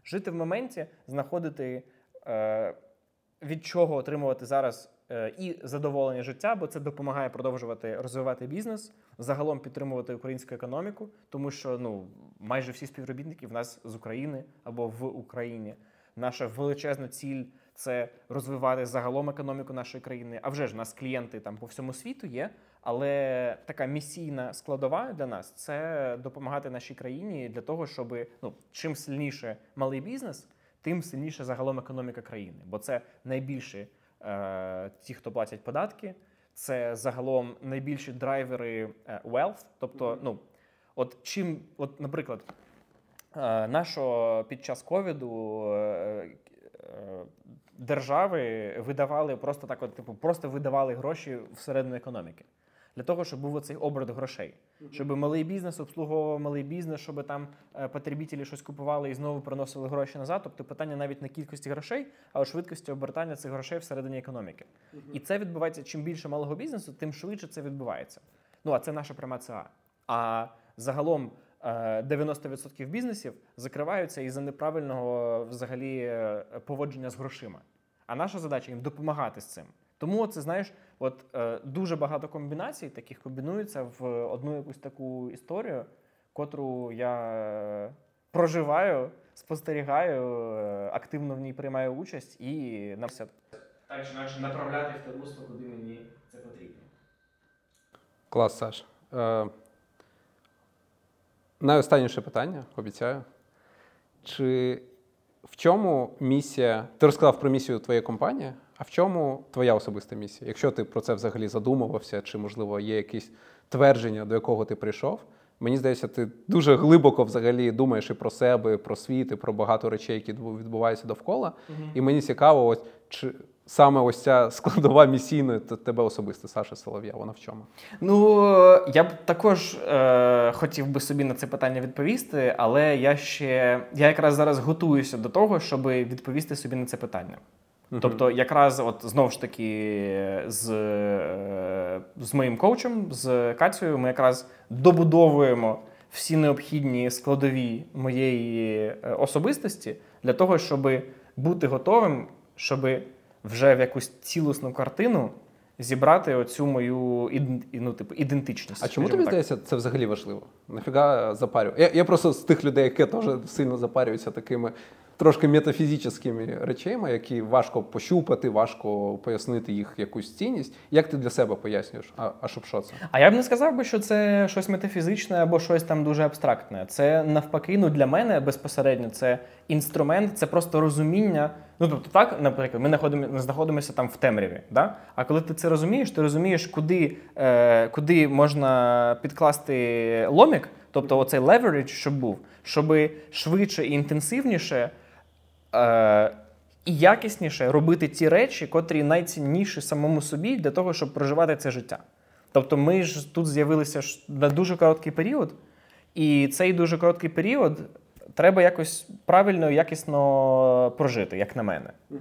Жити в моменті, знаходити, е, від чого отримувати зараз е, і задоволення життя, бо це допомагає продовжувати розвивати бізнес, загалом підтримувати українську економіку, тому що, ну, майже всі співробітники в нас з України або в Україні. Наша величезна ціль – це розвивати загалом економіку нашої країни. А вже ж, у нас клієнти там по всьому світу є, але така місійна складова для нас – це допомагати нашій країні для того, щоб, ну, чим сильніше малий бізнес, тим сильніше загалом економіка країни. Бо це найбільші е, ті, хто платять податки, це загалом найбільші драйвери е, wealth. Тобто, ну, от чим, от, наприклад, нашого під час ковіду держави видавали просто так, от, типу, просто видавали гроші всередину економіки. Для того, щоб був оцей обрат грошей. Щоб малий бізнес обслуговував малий бізнес, щоб там потребітелі щось купували і знову приносили гроші назад. Тобто питання навіть не кількості грошей, а у швидкості обертання цих грошей всередині економіки. І це відбувається, чим більше малого бізнесу, тим швидше це відбувається. Ну, а це наша пряма ЦА. А загалом дев'яносто відсотків бізнесів закриваються із-за неправильного взагалі поводження з грошима. А наша задача їм допомагати з цим. Тому це, знаєш, от е, дуже багато комбінацій таких комбінується в одну якусь таку історію, котру я проживаю, спостерігаю, активно в ній приймаю участь і нався так чи інакше направляти в те русло, куди мені це потрібно. Клас, Саш. Е, найостанніше питання, обіцяю. Чи в чому місія? Ти розказав про місію твоєї компанії. А в чому твоя особиста місія? Якщо ти про це взагалі задумувався, чи, можливо, є якісь твердження, до якого ти прийшов, мені здається, ти дуже глибоко взагалі думаєш і про себе, і про світ, і про багато речей, які відбуваються довкола. Угу. І мені цікаво, ось, чи саме ось ця складова місійна тебе особисто, Саша Солов'я, вона в чому? Ну, я б також е- хотів би собі на це питання відповісти, але я ще, я якраз зараз готуюся до того, щоб відповісти собі на це питання. Тобто якраз от знову ж таки з, з моїм коучем, з Катєю, ми якраз добудовуємо всі необхідні складові моєї особистості для того, щоб бути готовим, щоб вже в якусь цілісну картину зібрати оцю мою ну, типу, ідентичність. А чому тобі здається, це взагалі важливо? Нафіга запарювати? Я, я просто з тих людей, які теж сильно запарюються такими трошки метафізичними речами, які важко пощупати, важко пояснити їх якусь цінність. Як ти для себе пояснюєш? А, а щоб що це? А я б не сказав би, що це щось метафізичне або щось там дуже абстрактне. Це навпаки, ну для мене безпосередньо це інструмент, це просто розуміння. Ну тобто так, наприклад, ми знаходимо, знаходимося там в темряві, да? А коли ти це розумієш, ти розумієш, куди, е, куди можна підкласти ломік, тобто оцей leverage, щоб був, щоб швидше і інтенсивніше і якісніше робити ті речі, котрі найцінніші самому собі для того, щоб проживати це життя. Тобто ми ж тут з'явилися на дуже короткий період, і цей дуже короткий період треба якось правильно і якісно прожити, як на мене. Угу.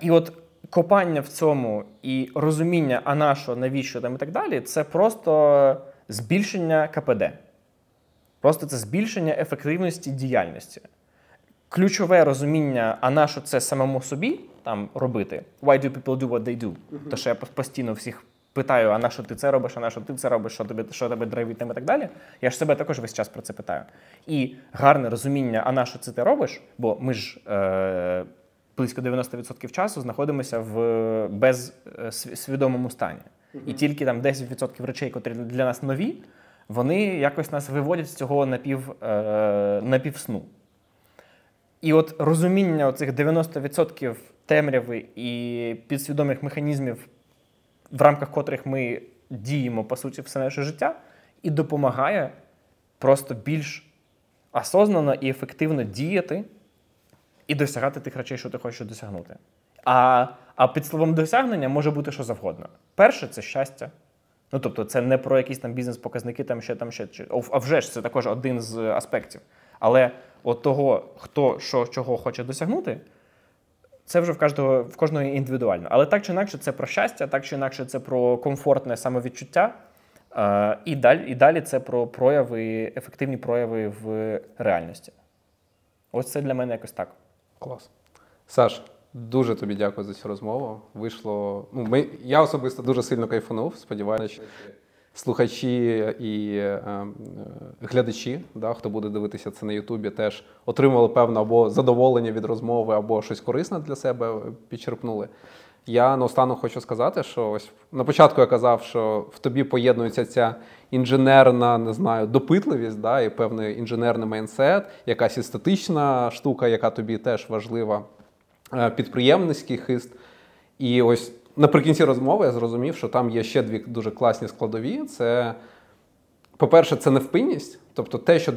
І от копання в цьому і розуміння, а на що, навіщо там і так далі, це просто збільшення КПД. Просто це збільшення ефективності діяльності. Ключове розуміння, а на що це самому собі там робити, why do people do what they do, uh-huh. то що я постійно всіх питаю, а на що ти це робиш, а на що ти це робиш, що тебе, що тебе драйвить там і так далі, я ж себе також весь час про це питаю. І гарне розуміння, а на що це ти робиш, бо ми ж е- близько дев'яносто відсотків часу знаходимося в безсвідомому стані. Uh-huh. І тільки там десять відсотків речей, які для нас нові, вони якось нас виводять з цього напів, е- напівсну. І от розуміння оцих дев'яносто відсотків темряви і підсвідомих механізмів, в рамках котрих ми діємо, по суті, все наше життя, і допомагає просто більш осознано і ефективно діяти і досягати тих речей, що ти хочеш досягнути. А, а під словом досягнення може бути що завгодно. Перше – це щастя. Ну, тобто, це не про якісь там бізнес-показники, там ще, там ще. А вже ж, це також один з аспектів. Але от того, хто, що, чого хоче досягнути, це вже в кожного, в кожного індивідуально. Але так чи інакше це про щастя, так чи інакше це про комфортне самовідчуття, е, і, далі, і далі це про прояви, ефективні прояви в реальності. Ось це для мене якось так. Клас. Саш, дуже тобі дякую за цю розмову. Вийшло... Ну, ми... Я особисто дуже сильно кайфанув, сподіваюся. Слухачі і е, е, глядачі, да, хто буде дивитися це на Ютубі, теж отримали певне або задоволення від розмови, або щось корисне для себе підчерпнули. Я наостанок хочу сказати, що ось на початку я казав, що в тобі поєднується ця інженерна, не знаю, допитливість, да, і певний інженерний майндсет, якась естетична штука, яка тобі теж важлива, е, підприємницький хист. І ось наприкінці розмови я зрозумів, що там є ще дві дуже класні складові. Це, по-перше, це невпинність. Тобто те, що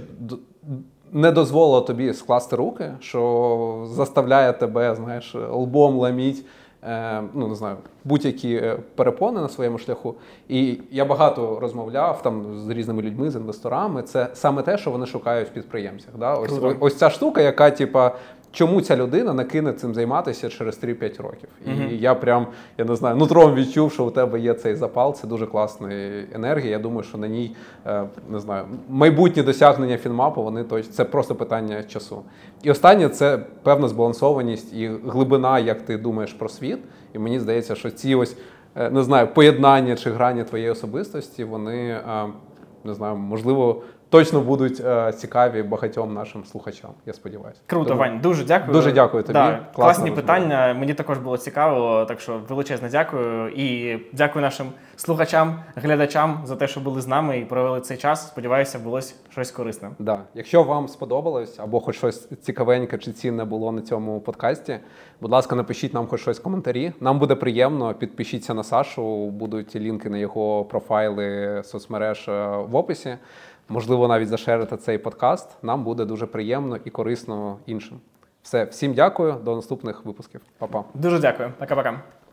не дозволило тобі скласти руки, що заставляє тебе, знаєш, лбом ламіть, е, ну, не знаю, будь-які перепони на своєму шляху. І я багато розмовляв там з різними людьми, з інвесторами. Це саме те, що вони шукають в підприємцях. Да? Ось, ось, ось ця штука, яка, типа, чому ця людина не кине цим займатися через три-п'ять років. Mm-hmm. І я прям, я не знаю, нутром відчув, що у тебе є цей запал, це дуже класна енергія. Я думаю, що на ній, не знаю, майбутні досягнення Finmap, вони точно, це просто питання часу. І останнє, це певна збалансованість і глибина, як ти думаєш про світ. І мені здається, що ці ось, не знаю, поєднання чи грані твоєї особистості, вони, не знаю, можливо, точно будуть е, цікаві багатьом нашим слухачам, я сподіваюся. Круто, тому... Вань, дуже дякую. Дуже дякую тобі. Да, класні питання, розмови. Мені також було цікаво, так що величезне дякую. І дякую нашим слухачам, глядачам за те, що були з нами і провели цей час. Сподіваюся, було щось корисне. Да. Якщо вам сподобалось, або хоч щось цікавеньке чи цінне було на цьому подкасті, будь ласка, напишіть нам хоч щось в коментарі. Нам буде приємно, підпишіться на Сашу, будуть лінки на його профайли соцмереж в описі. Можливо, навіть зашерити цей подкаст. Нам буде дуже приємно і корисно іншим. Все, всім дякую. До наступних випусків. Па-па. Дуже дякую. Пока-пока.